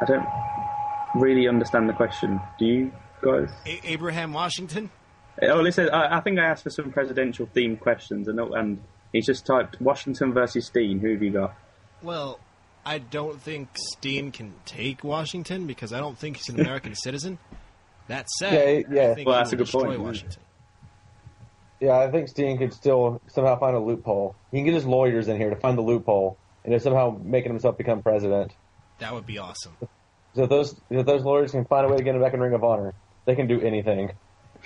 I don't really understand the question. Do you guys? Abraham Washington? Oh, listen, I think I asked for some presidential-themed questions, and he's just typed, Washington versus Steen, who have you got? Well, I don't think Steen can take Washington, because I don't think he's an American citizen. That said, I think that's a good point. Washington. Yeah, I think Steen could still somehow find a loophole. He can get his lawyers in here to find the loophole, and they're somehow making himself become president. That would be awesome. So if those lawyers can find a way to get him back in Ring of Honor, they can do anything.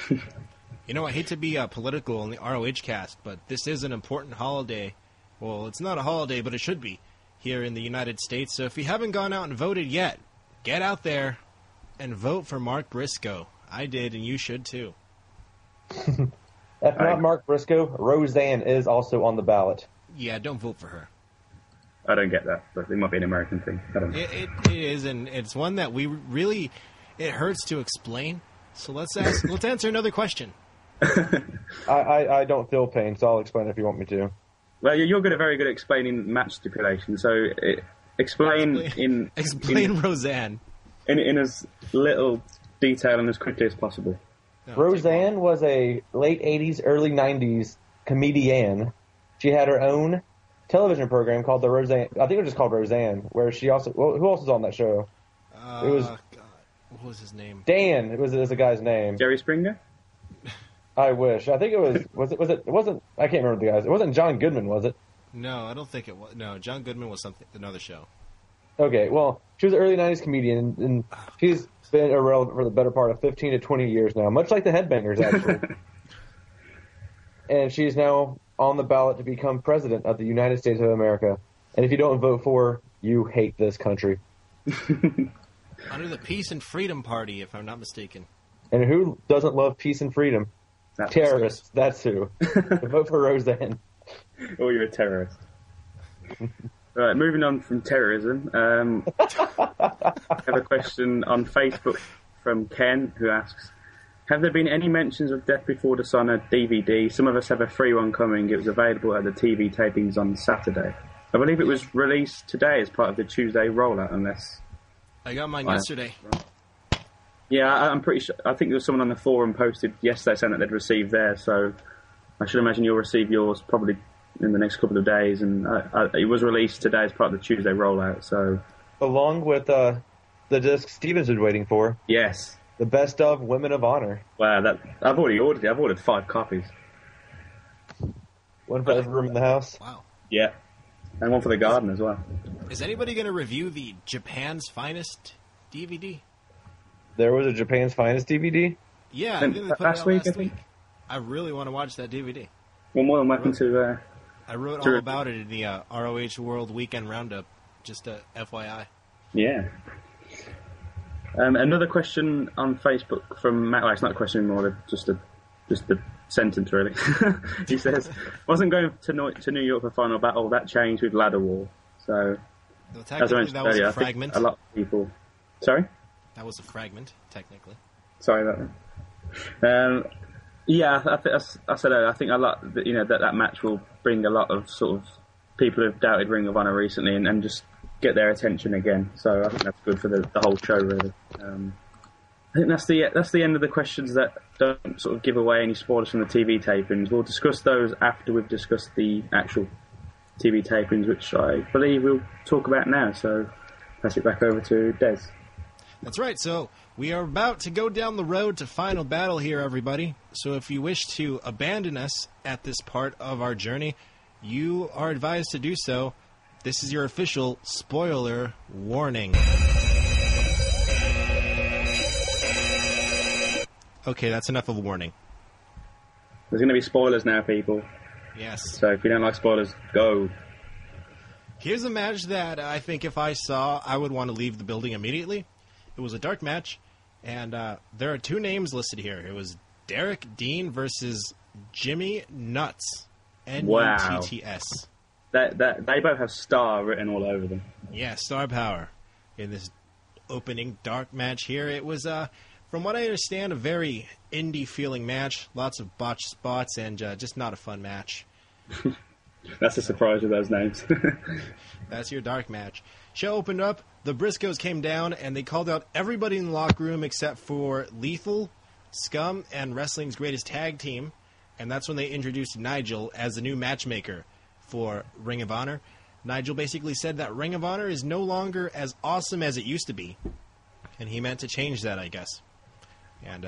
You know, I hate to be political on the ROH cast, but this is an important holiday. Well, it's not a holiday, but it should be here in the United States. So if you haven't gone out and voted yet, get out there and vote for Mark Briscoe. I did, and you should too. If not Mark Briscoe, Roseanne is also on the ballot. Yeah, don't vote for her. I don't get that, but it might be an American thing. I don't know. It is, and it's one that we really, it hurts to explain. So let's answer another question. I don't feel pain, so I'll explain if you want me to. Well, you're good at very good at explaining match stipulation, so explain Roseanne. In as little detail and as quickly as possible. No, Roseanne was a late 80s, early 90s comedian. She had her own television program called the Roseanne. I think it was just called Roseanne, where she also. Who else was on that show? It was. God. What was his name? Dan. It was the guy's name. Jerry Springer. I wish. I think it was. Was it? It wasn't. I can't remember the guys. It wasn't John Goodman, was it? No, I don't think it was. No, John Goodman was another show. Okay, well, she was an early 90s comedian, and she's been irrelevant for the better part of 15 to 20 years now, much like the Headbangers, actually. And she's now on the ballot to become president of the United States of America. And if you don't vote for her, you hate this country. Under the Peace and Freedom Party, if I'm not mistaken. And who doesn't love peace and freedom? Terrorists, that's who. Vote for Roseanne. Oh, you're a terrorist. Right, moving on from terrorism. I have a question on Facebook from Ken, who asks, have there been any mentions of Death Before Dishonor DVD? Some of us have a free one coming. It was available at the TV tapings on Saturday. I believe it was released today as part of the Tuesday rollout, unless... I got mine yesterday. Yeah, I'm pretty sure. I think there was someone on the forum posted yesterday saying that they'd received theirs, so I should imagine you'll receive yours probably in the next couple of days. And it was released today as part of the Tuesday rollout, so... Along with the disc Steven's been waiting for. Yes. The Best of Women of Honor. Wow, I've already ordered it. I've ordered 5 copies. One for every room in the house. Wow. Yeah. And one for the garden as well. Is anybody going to review the Japan's Finest DVD? There was a Japan's Finest DVD? Yeah, I think they put it out last week. I really want to watch that DVD. Well, more than welcome to... I wrote all about it in the ROH World Weekend Roundup, just a FYI. Yeah. Another question on Facebook from Matt. Well, it's not a question anymore, just a sentence, really. He says, wasn't going to New York for Final Battle. That changed with Ladder War. So, well, as I mentioned that was earlier, a fragment. A lot of people... Sorry? That was a fragment, technically. Sorry about that. Yeah, I said earlier, I think a lot, you know, that match will bring a lot of sort of people who've doubted Ring of Honor recently and just get their attention again. So I think that's good for the whole show, really. I think that's the end of the questions that don't sort of give away any spoilers from the TV tapings. We'll discuss those after we've discussed the actual TV tapings, which I believe we'll talk about now. So pass it back over to Des. That's right. So we are about to go down the road to Final Battle here, everybody. So if you wish to abandon us at this part of our journey, you are advised to do so. This is your official spoiler warning. Okay, that's enough of a warning. There's going to be spoilers now, people. Yes. So if you don't like spoilers, go. Here's a match that I think if I saw, I would want to leave the building immediately. It was a dark match, and there are 2 names listed here. It was Derek Dean versus Jimmy Nutts. N-U-T-T-S. Wow. They both have star written all over them. Yeah, star power. In this opening dark match here, it was, from what I understand, a very indie-feeling match. Lots of botched spots and just not a fun match. That's a surprise with those names. That's your dark match. Show opened up. The Briscoes came down, and they called out everybody in the locker room except for Lethal, Scum, and Wrestling's Greatest Tag Team. And that's when they introduced Nigel as the new matchmaker for Ring of Honor. Nigel basically said that Ring of Honor is no longer as awesome as it used to be. And he meant to change that, I guess. And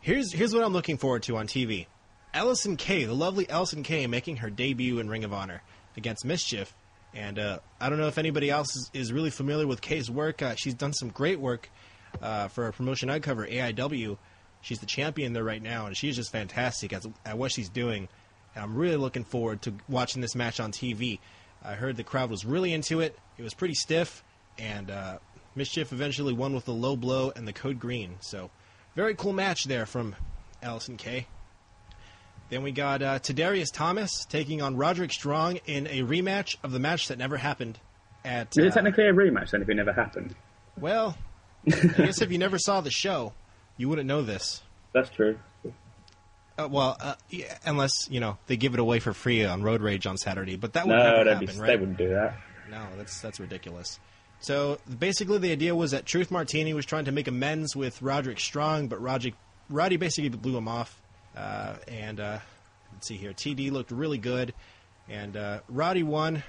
here's what I'm looking forward to on TV. Allison Kay, the lovely Allison Kay, making her debut in Ring of Honor against Mischief. And I don't know if anybody else is really familiar with Kay's work. She's done some great work for a promotion I cover, AIW. She's the champion there right now, and she's just fantastic at what she's doing. And I'm really looking forward to watching this match on TV. I heard the crowd was really into it. It was pretty stiff, and Mischief eventually won with the low blow and the code green. So very cool match there from Allison Kay. Then we got Tadarius Thomas taking on Roderick Strong in a rematch of the match that never happened. Is it technically a rematch then if it never happened? Well, I guess if you never saw the show, you wouldn't know this. That's true. Yeah, unless, you know, they give it away for free on Road Rage on Saturday. But that would never happen, right? They wouldn't do that. No, that's ridiculous. So basically the idea was that Truth Martini was trying to make amends with Roderick Strong, but Roddy basically blew him off. Let's see here. TD looked really good, and Roddy won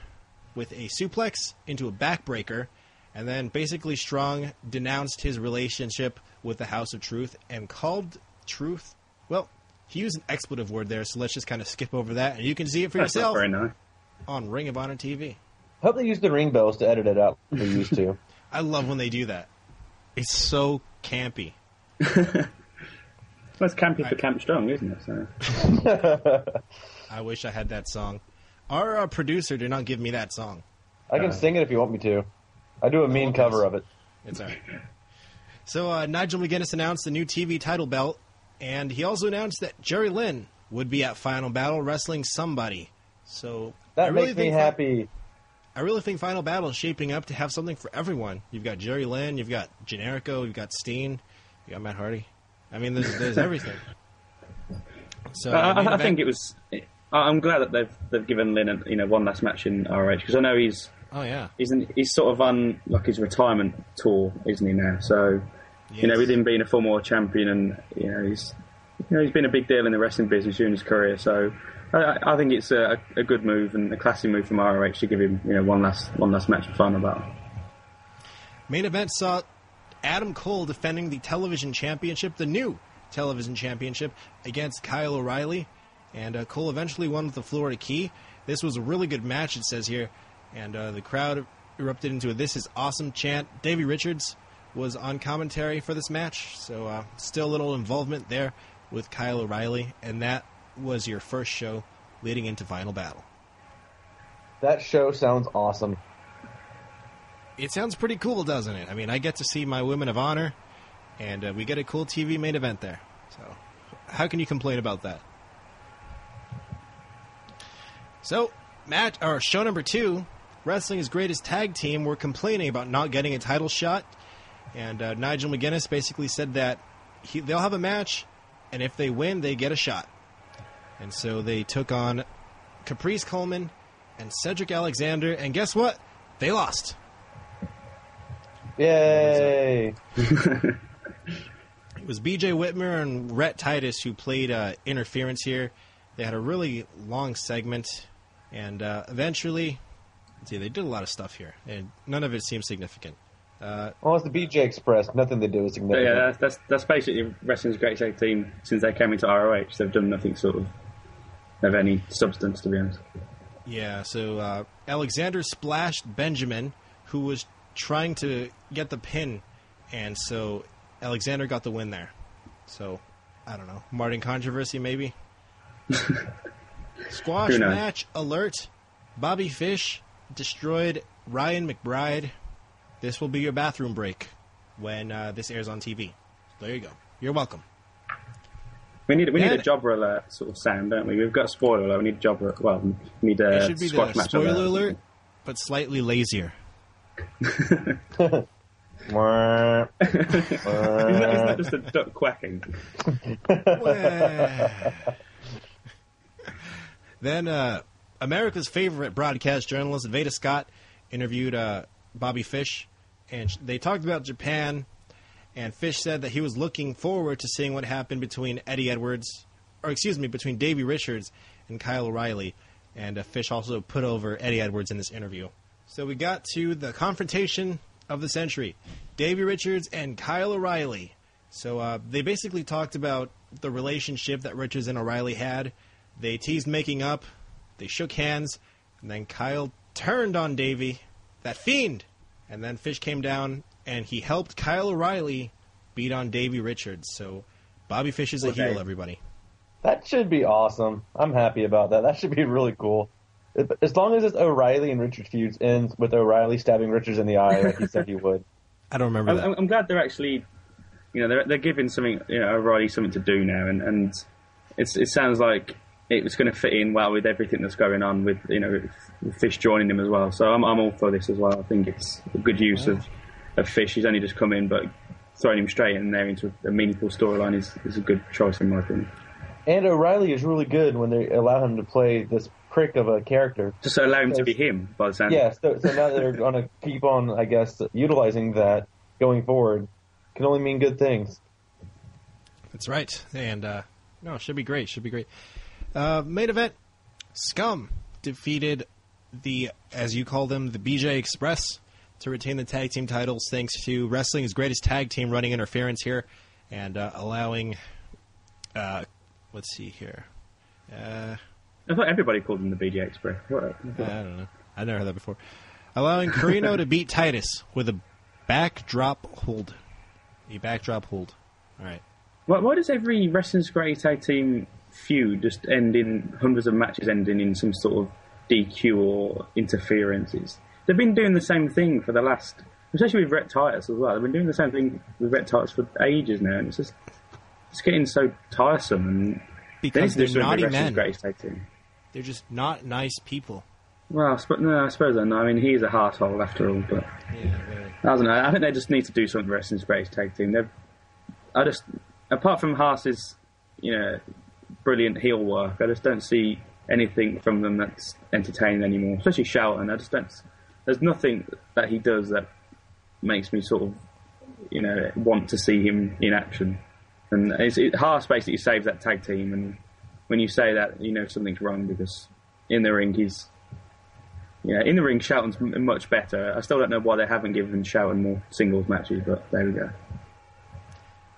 with a suplex into a backbreaker, and then basically Strong denounced his relationship with the House of Truth and called Truth. Well, he used an expletive word there, so let's just kind of skip over that, and you can see it for yourself on Ring of Honor TV. I hope they use the ring bells to edit it out. They used to. I love when they do that. It's so campy. Well, it's campy for Camp Strong, isn't it? So. I wish I had that song. Our producer did not give me that song. I can sing it if you want me to. I do a mean cover of it. It's all right. So Nigel McGuinness announced the new TV title belt, and he also announced that Jerry Lynn would be at Final Battle wrestling somebody. So that makes me happy. I really think Final Battle is shaping up to have something for everyone. You've got Jerry Lynn, you've got Generico, you've got Steen, you got Matt Hardy. I mean, there's everything. So I think it was. I'm glad that they've given Lynn one last match in ROH, because I know he's. Oh yeah. He's sort of on like his retirement tour, isn't he now? So yes. With him being a former champion, and he's been a big deal in the wrestling business during his career. So. I think it's a good move and a classy move from ROH to give him, one last match for Final Battle. Main event saw Adam Cole defending the television championship, the new television championship, against Kyle O'Reilly, and Cole eventually won with the Florida Key. This was a really good match, it says here, and the crowd erupted into a "This is awesome" chant. Davey Richards was on commentary for this match, so still a little involvement there with Kyle O'Reilly, and that was your first show leading into Final Battle. That show sounds awesome. It sounds pretty cool, doesn't it? I mean, I get to see my Women of Honor, and we get a cool TV main event there. So how can you complain about that? So, show number 2, Wrestling's Greatest Tag Team, were complaining about not getting a title shot, and Nigel McGuinness basically said that they'll have a match, and if they win, they get a shot. And so they took on Caprice Coleman and Cedric Alexander, and guess what? They lost. Yay! It was BJ Whitmer and Rhett Titus who played interference here. They had a really long segment, and eventually, they did a lot of stuff here, and none of it seemed significant. It's the BJ Express. Nothing they do is significant. Yeah, that's basically Wrestling's Greatest Tag Team since they came into ROH. They've done nothing sort of of any substance, to be honest. Yeah, so Alexander splashed Benjamin, who was trying to get the pin, and so Alexander got the win there. So, I don't know. Martin controversy, maybe? Squash match alert. Bobby Fish destroyed Ryan McBride. This will be your bathroom break when this airs on TV. So there you go. You're welcome. We need a jobber alert sort of sound, don't we? We've got spoiler alert. We need jobber. Well, we need a squash match spoiler alert, but slightly lazier. Isn't that just a duck quacking? Then America's favorite broadcast journalist Veda Scott interviewed Bobby Fish, and they talked about Japan. And Fish said that he was looking forward to seeing what happened between between Davey Richards and Kyle O'Reilly. And Fish also put over Eddie Edwards in this interview. So we got to the confrontation of the century, Davey Richards and Kyle O'Reilly. So they basically talked about the relationship that Richards and O'Reilly had. They teased making up. They shook hands. And then Kyle turned on Davey, that fiend. And then Fish came down, and he helped Kyle O'Reilly beat on Davey Richards. So Bobby Fish is a heel, everybody. That should be awesome. I'm happy about that. That should be really cool. As long as it's O'Reilly and Richards feuds ends with O'Reilly stabbing Richards in the eye like he said he would. I don't remember that. I'm glad they're actually, they're giving something, O'Reilly something to do now, and it sounds like it was going to fit in well with everything that's going on with, Fish joining him as well. So I'm all for this as well. I think it's a good use of Fish. He's only just come in, but throwing him straight in there into a meaningful storyline is a good choice in my opinion. And O'Reilly is really good when they allow him to play this prick of a character. Just allow him to be him, by the sound. Yeah, so now they're going to keep on, I guess, utilizing that going forward. Can only mean good things. That's right. And, it should be great. Main event, Scum defeated the, as you call them, the BJ Express, to retain the tag team titles thanks to Wrestling's Greatest Tag Team running interference here and allowing, let's see here. I thought everybody called them the BJ Express. I don't know. I've never heard that before. Allowing Carino to beat Titus with a backdrop hold. All right. Why does every Wrestling's Greatest Tag Team feud just end in hundreds of matches ending in some sort of DQ or interferences? They've been doing the same thing for the last especially with Rhett Titus as well. They've been doing the same thing with Rhett Titus for ages now, and it's just it's getting so tiresome. And because they're naughty men. They're just not nice people. Well, no, I suppose they're not. I mean, he's a hearthole after all, but yeah, really. I don't know. I think they just need to do something with Wrestling's Greatest Tag Team. I just, apart from Haas's, brilliant heel work, I just don't see anything from them that's entertaining anymore. Especially Shelton, I just don't. There's nothing that he does that makes me sort of, want to see him in action. And Haas basically saves that tag team, and when you say that, something's wrong, because in the ring he's. Yeah, in the ring, Shelton's much better. I still don't know why they haven't given Shelton more singles matches, but there we go.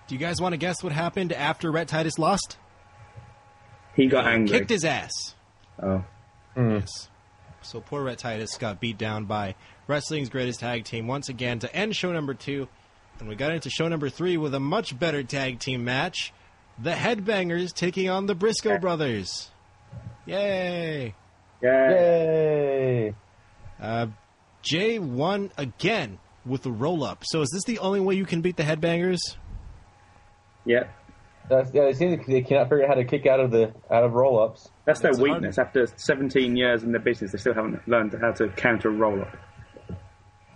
Do you guys want to guess what happened after Rhett Titus lost? He got angry. Kicked his ass. Oh. Mm. Yes. So poor Rhett Titus got beat down by Wrestling's Greatest Tag Team once again to end show number 2. And we got into show number 3 with a much better tag team match. The Headbangers taking on the Briscoe Brothers. Yay! Yay! Jay won again with a roll-up. So is this the only way you can beat the Headbangers? Yep. Yeah, it seems they cannot figure out how to kick out of roll-ups. That's their weakness. After 17 years in the business, they still haven't learned how to counter a roll-up.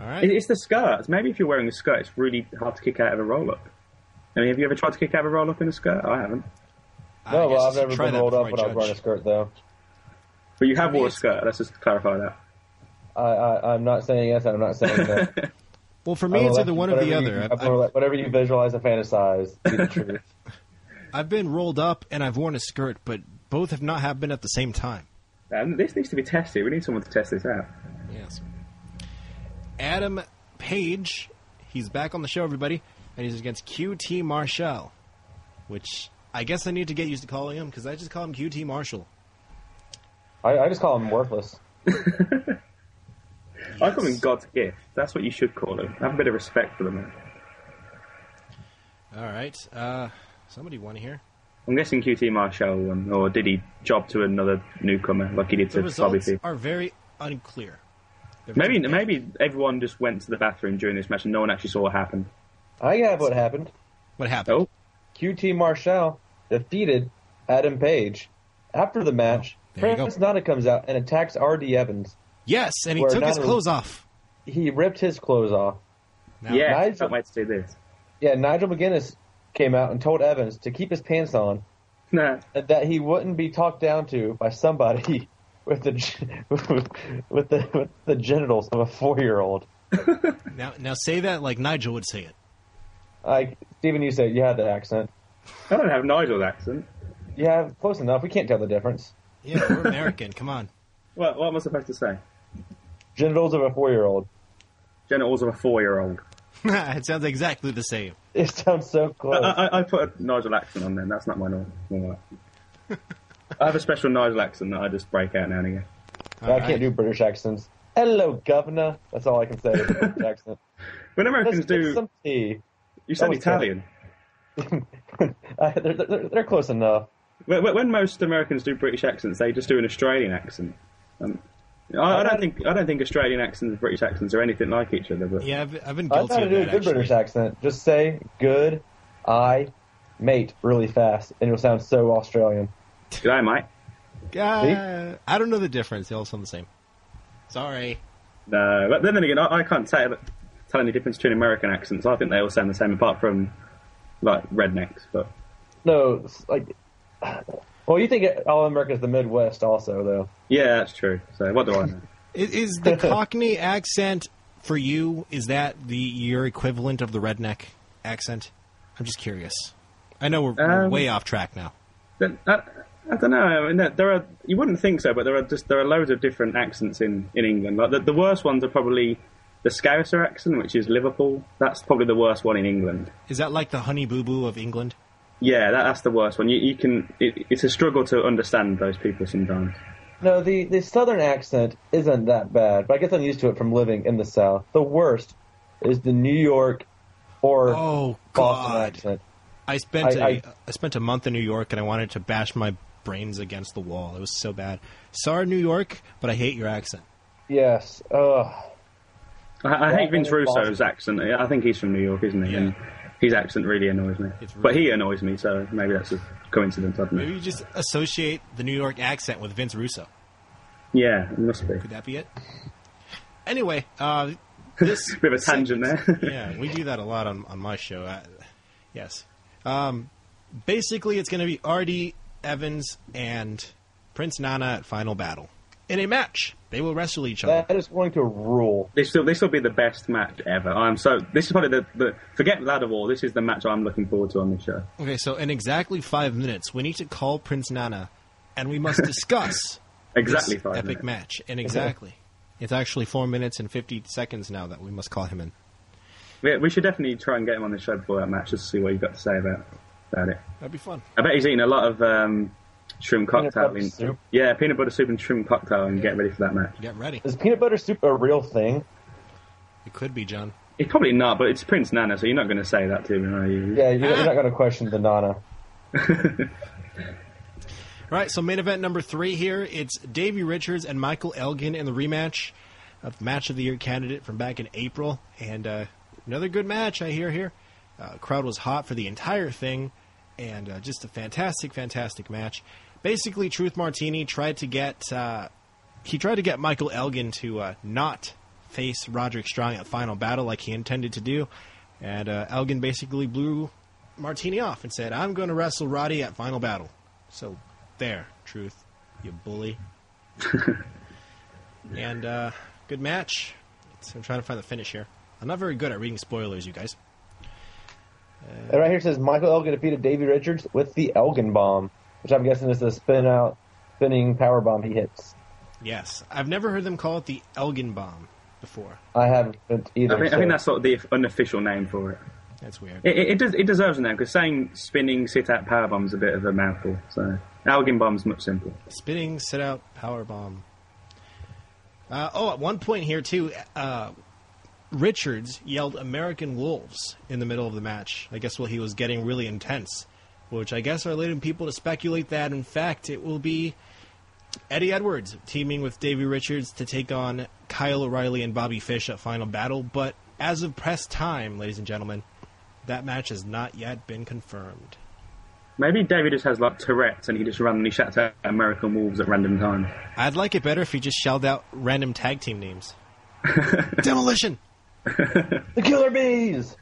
All right. It's the skirts. Maybe if you're wearing a skirt, it's really hard to kick out of a roll-up. I mean, have you ever tried to kick out of a roll-up in a skirt? I haven't. No, well, I've never been rolled up when I was wearing a skirt, though. But you have worn a skirt. Let's just clarify that. I'm not saying yes, and I'm not saying no. Well, for me, it's either one or the other. Whatever you visualize and fantasize, be the truth. I've been rolled up and I've worn a skirt, but both have not been at the same time. And this needs to be tested. We need someone to test this out. Yes. Adam Page, he's back on the show, everybody, and he's against QT Marshall, which I guess I need to get used to calling him, because I just call him QT Marshall. I just call him worthless. Yes. I call him God's gift. That's what you should call him. Have a bit of respect for the man. All right. Somebody won here. I'm guessing QT Marshall won, or did he job to another newcomer like he did to Bobby Fish? The results are very unclear. Maybe everyone just went to the bathroom during this match and no one actually saw what happened. I have what happened. What happened? Oh. QT Marshall defeated Adam Page. After the match, Prince Nana comes out and attacks R.D. Evans. Yes, and he took his clothes off. He ripped his clothes off. No. Yeah, I can't wait to see this. Yeah, Nigel McGuinness came out and told Evans to keep his pants on, and that he wouldn't be talked down to by somebody with the genitals of a 4-year-old. Now say that like Nigel would say it. Stephen, you said you had the accent. I don't have Nigel's accent. Yeah, close enough. We can't tell the difference. Yeah, we're American. Come on. What am I supposed to say? Genitals of a 4-year-old. Genitals of a 4-year-old. It sounds exactly the same. It sounds so close. I put a Nigel accent on then. That's not my normal accent. I have a special Nigel accent that I just break out now and again. I can't do British accents. Hello, governor. That's all I can say. British accent. When Americans do... Some tea. You sound Italian. They're close enough. When most Americans do British accents, they just do an Australian accent. I don't think Australian accents and British accents are anything like each other. But yeah, I've been guilty of that. I thought I do a good British accent. Just say "good," "I," "mate" really fast, and it'll sound so Australian. G'day, mate. I don't know the difference. They all sound the same. Sorry. No, but then again, I can't tell any difference between American accents. I think they all sound the same, apart from like rednecks. But no, well, you think all Americans the Midwest also, though. Yeah, that's true. So what do I know? Is the Cockney accent for you, is that your equivalent of the redneck accent? I'm just curious. I know we're way off track now. I don't know. I mean, you wouldn't think so, but there are loads of different accents in England. Like the worst ones are probably the Scouser accent, which is Liverpool. That's probably the worst one in England. Is that like the Honey Boo Boo of England? Yeah, that's the worst one. You can. It's a struggle to understand those people sometimes. No, the southern accent isn't that bad, but I guess I'm used to it from living in the South. The worst is the New York or Boston accent. I spent a month in New York, and I wanted to bash my brains against the wall. It was so bad. Sorry, New York, but I hate your accent. Yes. I hate Vince Russo's accent. I think he's from New York, isn't he? Yeah. And his accent really annoys me. Really, but he annoys me, so maybe that's a coincidence, I don't know. Maybe you just associate the New York accent with Vince Russo. Yeah, it must be. Could that be it? Anyway, this bit of a tangent there. Yeah, we do that a lot on my show. Yes. Basically, it's going to be Artie, Evans, and Prince Nana at Final Battle. In a match, they will wrestle each other. That is going to rule. This will be the best match ever. This is probably forget Ladder War. This is the match I'm looking forward to on this show. Okay, so in exactly 5 minutes, we need to call Prince Nana, and we must discuss exactly this epic match. And exactly, it's actually 4 minutes and 50 seconds now that we must call him in. Yeah, we should definitely try and get him on the show before that match just to see what you've got to say about it. That'd be fun. I bet he's eaten a lot of. Shrimp cocktail. Yeah, peanut butter soup and shrimp cocktail, and get ready for that match. Get ready. Is peanut butter soup a real thing? It could be, John. It's probably not, but it's Prince Nana, so you're not going to say that to him, are you? Yeah, you're not going to question the Nana. Right, so main event number 3 here. It's Davey Richards and Michael Elgin in the rematch. Of match of the year candidate from back in April. And another good match, I hear here. Crowd was hot for the entire thing. And just a fantastic, fantastic match. Basically, Truth Martini tried to get Michael Elgin to not face Roderick Strong at Final Battle like he intended to do. And Elgin basically blew Martini off and said, I'm going to wrestle Roddy at Final Battle. So there, Truth, you bully. And good match. I'm trying to find the finish here. I'm not very good at reading spoilers, you guys. And right here it says Michael Elgin defeated Davey Richards with the Elgin Bomb, which I'm guessing is the spinning power bomb he hits. Yes, I've never heard them call it the Elgin Bomb before. I haven't either. I think that's sort of the unofficial name for it. That's weird. It deserves a name because saying spinning sit-out power bomb is a bit of a mouthful. So Elgin Bomb's much simpler. Spinning sit-out power bomb. At one point here too. Richards yelled American Wolves in the middle of the match. I guess he was getting really intense, which I guess are leading people to speculate that, in fact, it will be Eddie Edwards teaming with Davey Richards to take on Kyle O'Reilly and Bobby Fish at Final Battle. But as of press time, ladies and gentlemen, that match has not yet been confirmed. Maybe Davey just has, Tourette's and he just randomly shouts out American Wolves at random times. I'd like it better if he just shelled out random tag team names. Demolition! The Killer Bees!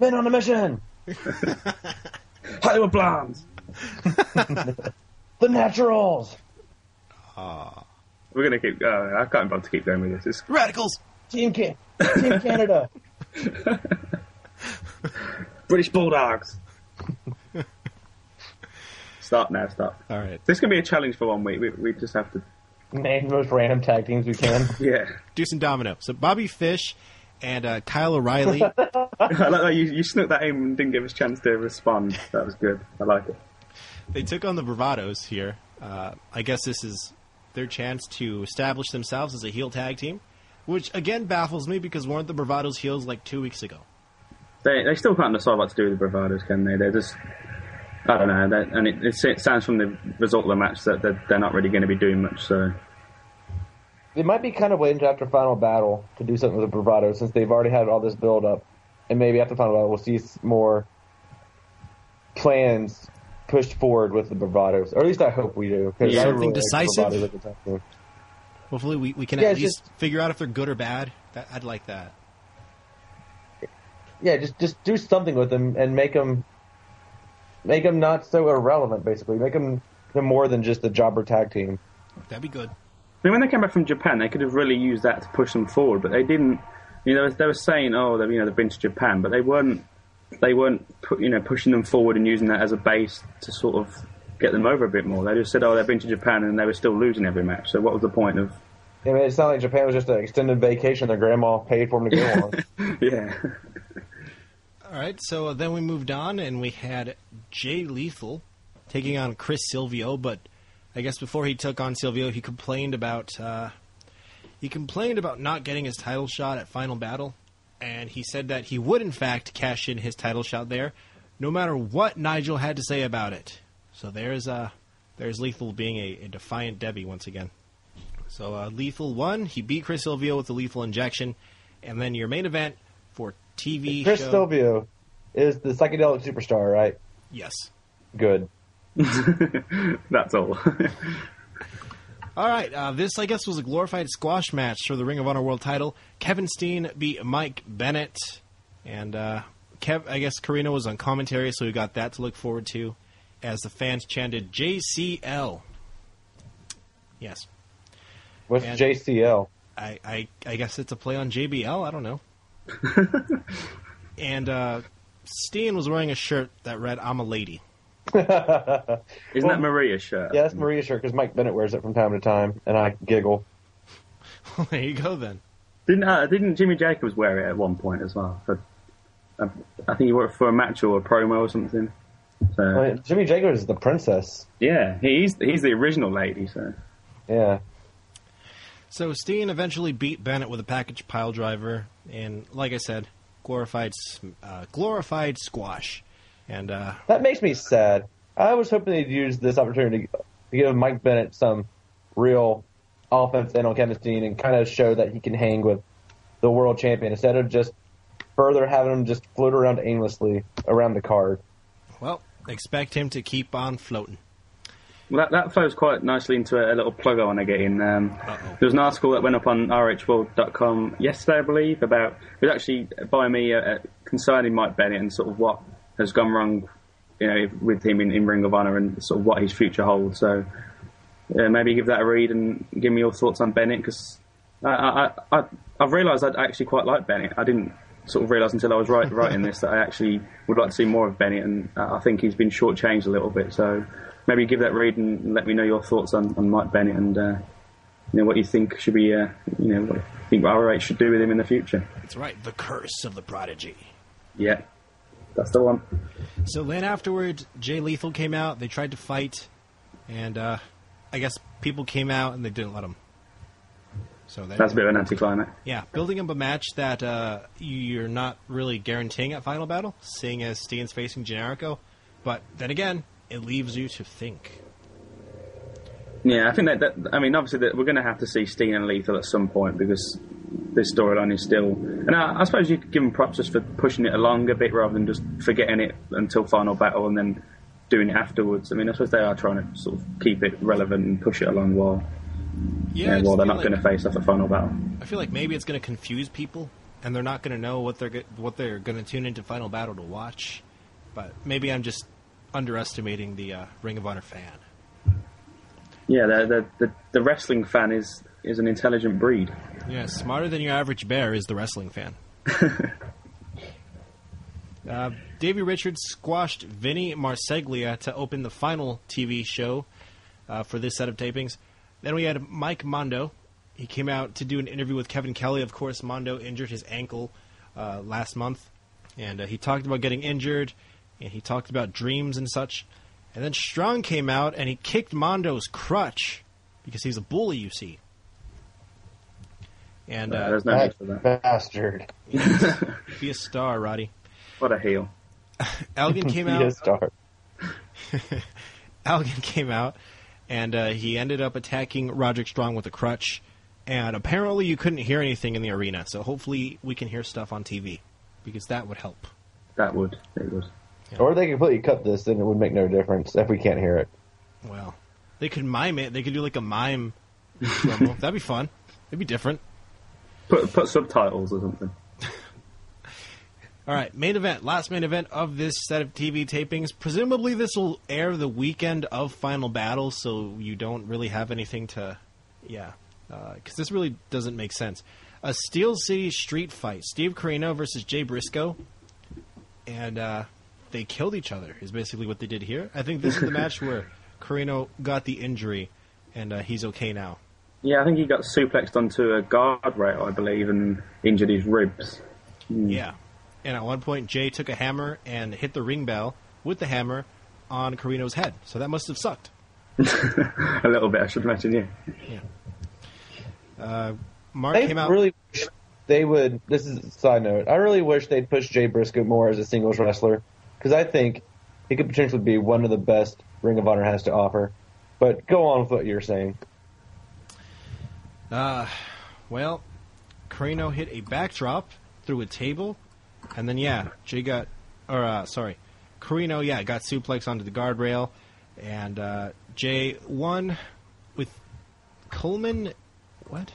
Men on a Mission! Hollywood Blondes! The Naturals! We're going to keep... I can't bother to keep going with this. It's... Radicals! Team Canada! British Bulldogs! Start now. All right. This is going to be a challenge for 1 week. We just have to... Name the most random tag teams we can. Yeah. Do some domino. So Bobby Fish and Kyle O'Reilly. I like that. You snuck that in and didn't give us a chance to respond. That was good. I like it. They took on the Bravados here. I guess this is their chance to establish themselves as a heel tag team, which, again, baffles me because weren't the Bravados heels 2 weeks ago? They still can't decide what to do with the Bravados, can they? They're just... I don't know, and it sounds from the result of the match that they're not really going to be doing much, so... They might be kind of waiting until after Final Battle to do something with the Bravado, since they've already had all this build-up, and maybe after Final Battle we'll see more plans pushed forward with the Bravados, or at least I hope we do. Yeah, something decisive. Hopefully we can at least figure out if they're good or bad. I'd like that. Yeah, just do something with them and make them... Make them not so irrelevant, basically. Make them more than just a jobber tag team. That'd be good. I mean, when they came back from Japan, they could have really used that to push them forward, but they didn't. You know, they were saying, they've been to Japan, but they weren't pushing them forward and using that as a base to sort of get them over a bit more. They just said, they've been to Japan, and they were still losing every match. So what was the point of? Yeah, I mean, it sounded like Japan was just an extended vacation their grandma paid for them to go on. Yeah. All right, so then we moved on, and we had Jay Lethal taking on Chris Silvio. But I guess before he took on Silvio, he complained about not getting his title shot at Final Battle, and he said that he would, in fact, cash in his title shot there, no matter what Nigel had to say about it. So there's Lethal being a defiant Debbie once again. So Lethal won. He beat Chris Silvio with the lethal injection. And then your main event for TV Chris show... Silvio is the psychedelic superstar, right? Yes. Good. That's all. All right. This, I guess, was a glorified squash match for the Ring of Honor World title. Kevin Steen beat Mike Bennett. And I guess Carino was on commentary, so we got that to look forward to as the fans chanted JCL. Yes. What's and JCL? I guess it's a play on JBL. I don't know. And Steen was wearing a shirt that read, "I'm a lady." Isn't that Maria's shirt? Yeah, that's Maria's shirt because Mike Bennett wears it from time to time, and I giggle. Well, there you go, then. Didn't Jimmy Jacobs wear it at one point as well? For, I think he wore it for a match or a promo or something. So well, Jimmy Jacobs is the princess. Yeah, he's the original lady. So yeah. So Steen eventually beat Bennett with a package pile driver, and like I said, glorified squash. And that makes me sad. I was hoping they'd use this opportunity to give Mike Bennett some real offense in on Kevin Steen and kind of show that he can hang with the world champion instead of just further having him just float around aimlessly around the card. Well, expect him to keep on floating. Well, that flows quite nicely into a little plug I want to get in. There was an article that went up on ROHworld.com yesterday, I believe, about it was actually by me concerning Mike Bennett and sort of what has gone wrong, you know, with him in Ring of Honor and sort of what his future holds. So maybe give that a read and give me your thoughts on Bennett, because I've realised I actually quite like Bennett. I didn't sort of realise until I was writing this that I actually would like to see more of Bennett, and I think he's been shortchanged a little bit. So maybe give that a read and let me know your thoughts on Mike Bennett and you know, what you think should be, you know, what you think ROH should do with him in the future. That's right, the curse of the prodigy. Yeah, that's the one. So then afterwards, Jay Lethal came out. They tried to fight, and I guess people came out and they didn't let him. So that's a bit of an anticlimax. Yeah, building up a match that you're not really guaranteeing at Final Battle, seeing as Steen's facing Generico, but then again, it leaves you to think. Yeah, I think that I mean, obviously, we're going to have to see Steen and Lethal at some point because this storyline is still... And I suppose you could give them props just for pushing it along a bit rather than just forgetting it until Final Battle and then doing it afterwards. I mean, I suppose they are trying to sort of keep it relevant and push it along while they're not going to face off at Final Battle. I feel like maybe it's going to confuse people and they're not going to know what they're going to tune into Final Battle to watch. But maybe I'm just underestimating the Ring of Honor fan. Yeah, the wrestling fan is an intelligent breed. Yeah, smarter than your average bear is the wrestling fan. Davey Richards squashed Vinny Marseglia to open the final TV show for this set of tapings. Then we had Mike Mondo. He came out to do an interview with Kevin Kelly. Of course, Mondo injured his ankle last month, and he talked about getting injured. And he talked about dreams and such. And then Strong came out, and he kicked Mondo's crutch because he's a bully, you see. And there's no need for that. Bastard. Be a star, Roddy. What a heel. Elgin came out. Be a star. Elgin came out, and he ended up attacking Roderick Strong with a crutch. And apparently you couldn't hear anything in the arena, so hopefully we can hear stuff on TV because that would help. That would. It would. Yeah. Or they could completely cut this, and it would make no difference if we can't hear it. Well, they could mime it. They could do like a mime. That'd be fun. It'd be different. Put subtitles or something. All right, main event. Last main event of this set of TV tapings. Presumably this will air the weekend of Final Battle, so you don't really have anything to... Yeah, because this really doesn't make sense. A Steel City street fight. Steve Corino versus Jay Briscoe. And... they killed each other, is basically what they did here. I think this is the match where Corino got the injury, and he's okay now. Yeah, I think he got suplexed onto a guardrail, I believe, and injured his ribs. Mm. Yeah, and at one point, Jay took a hammer and hit the ring bell with the hammer on Corino's head, so that must have sucked. A little bit, I should imagine, yeah. Mark came out... this is a side note, I really wish they'd push Jay Briscoe more as a singles wrestler. Because I think he could potentially be one of the best Ring of Honor has to offer. But go on with what you're saying. Well, Carino hit a backdrop through a table, and then, Jay got... Carino, got suplexed onto the guardrail, and Jay won with Coleman... What?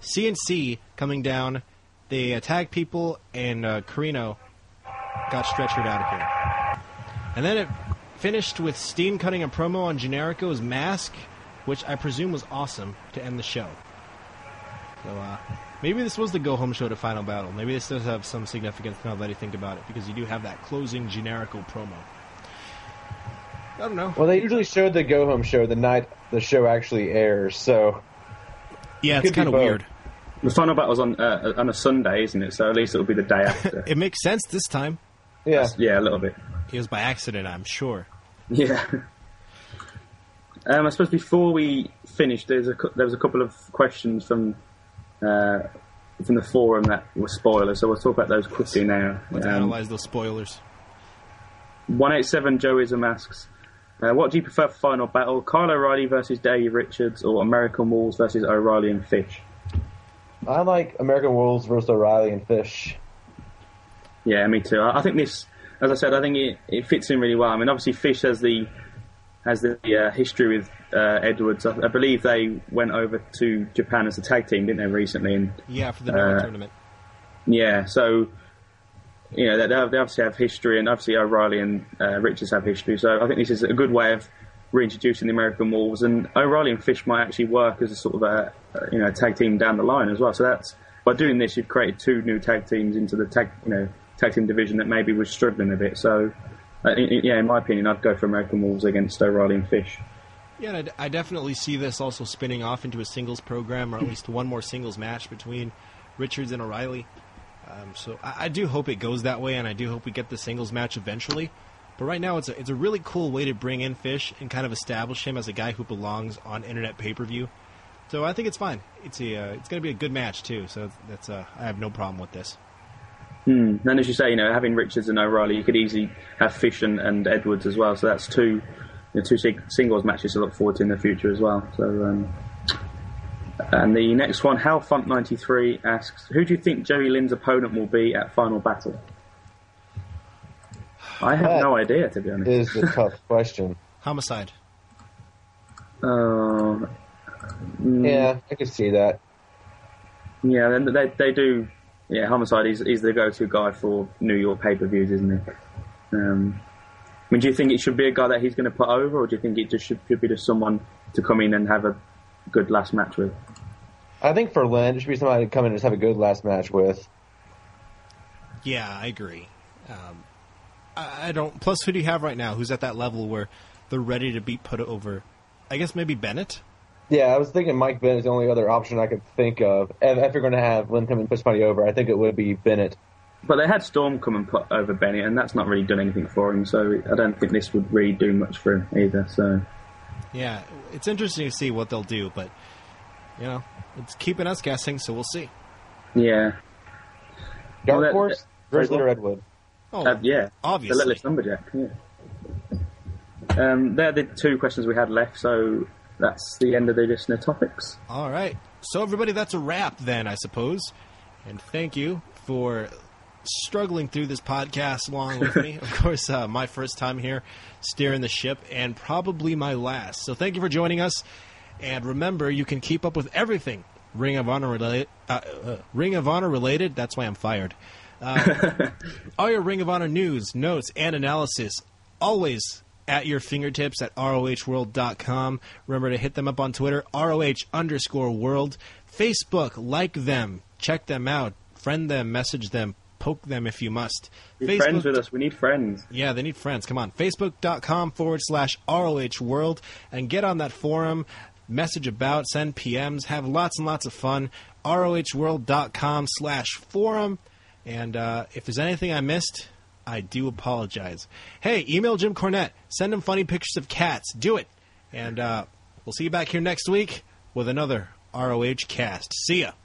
CNC coming down. They attacked people, and Carino got stretchered out of here. And then it finished with Steen cutting a promo on Generico's mask, which I presume was awesome to end the show. So maybe this was the go-home show to Final Battle. Maybe this does have some significance now that I think about it, because you do have that closing Generico promo. I don't know. Well, they usually showed the go-home show the night the show actually airs, so... Yeah, it's kind of weird. The Final Battle's on a Sunday, isn't it? So at least it'll be the day after. It makes sense this time. Yeah. Yeah, a little bit. It was by accident, I'm sure. Yeah. I suppose before we finish, there was a couple of questions from the forum that were spoilers, so we'll talk about those quickly now. Let's analyze those spoilers. 187 Joeism asks, what do you prefer for Final Battle, Kyle O'Reilly versus Davey Richards or American Wolves versus O'Reilly and Fish? I like American Wolves versus O'Reilly and Fish. Yeah, me too. I think this, as I said, I think it fits in really well. I mean, obviously Fish has the history with Edwards. I believe they went over to Japan as a tag team, didn't they, recently? And, for the tournament. Yeah, so... You know, they obviously have history, and obviously O'Reilly and Richards have history, so I think this is a good way of reintroducing the American Wolves, and O'Reilly and Fish might actually work as a sort of a tag team down the line as well. So that's, by doing this, you've created two new tag teams into the tag team division that maybe was struggling a bit. So, in my opinion, I'd go for American Wolves against O'Reilly and Fish. Yeah, and I definitely see this also spinning off into a singles program, or at least one more singles match between Richards and O'Reilly. So I do hope it goes that way, and I do hope we get the singles match eventually. But right now, it's a really cool way to bring in Fish and kind of establish him as a guy who belongs on internet pay-per-view. So I think it's fine. It's going to be a good match too. So that's I have no problem with this. And as you say, having Richards and O'Reilly, you could easily have Fish and Edwards as well. So that's two singles matches to look forward to in the future as well. So. And the next one, HalFont93 asks, who do you think Jerry Lynn's opponent will be at Final Battle? I have no idea, to be honest. It is a tough question. Homicide. Yeah, I could see that. Yeah, they do... Yeah, Homicide is the go-to guy for New York pay-per-views, isn't he? I mean, do you think it should be a guy that he's going to put over, or do you think it just should be just someone to come in and have a good last match with? I think for Lynn, it should be somebody to come in and just have a good last match with. Yeah, I agree. I don't. Plus, who do you have right now who's at that level where they're ready to be put over? I guess maybe Bennett? Yeah, I was thinking Mike Bennett is the only other option I could think of. And if you're going to have Lynn come and put somebody over, I think it would be Bennett. But they had Storm come and put over Bennett, and that's not really done anything for him, so I don't think this would really do much for him either, so... Yeah, it's interesting to see what they'll do, but, it's keeping us guessing, so we'll see. Yeah. Dark Horse, Grizzly Redwood. Oh, yeah. Obviously. The Littlest Lumberjack, yeah. They're the two questions we had left, so that's the end of the listener topics. All right. So, everybody, that's a wrap then, I suppose. And thank you for struggling through this podcast along with me. Of course, my first time here steering the ship, and probably my last. So thank you for joining us, and remember, you can keep up with everything Ring of Honor related. That's why I'm fired. All your Ring of Honor news, notes, and analysis, always at your fingertips at ROHworld.com. Remember to hit them up on Twitter, ROH_world. Facebook, like them, check them out, friend them, message them, poke them if you must. Be friends with us. We need friends. Yeah, they need friends. Come on. Facebook.com/ROHworld, and get on that forum, message about, send PMs, have lots and lots of fun. ROHworld.com/forum. And if there's anything I missed, I do apologize. Hey, email Jim Cornette. Send him funny pictures of cats. Do it. And we'll see you back here next week with another ROH cast. See ya.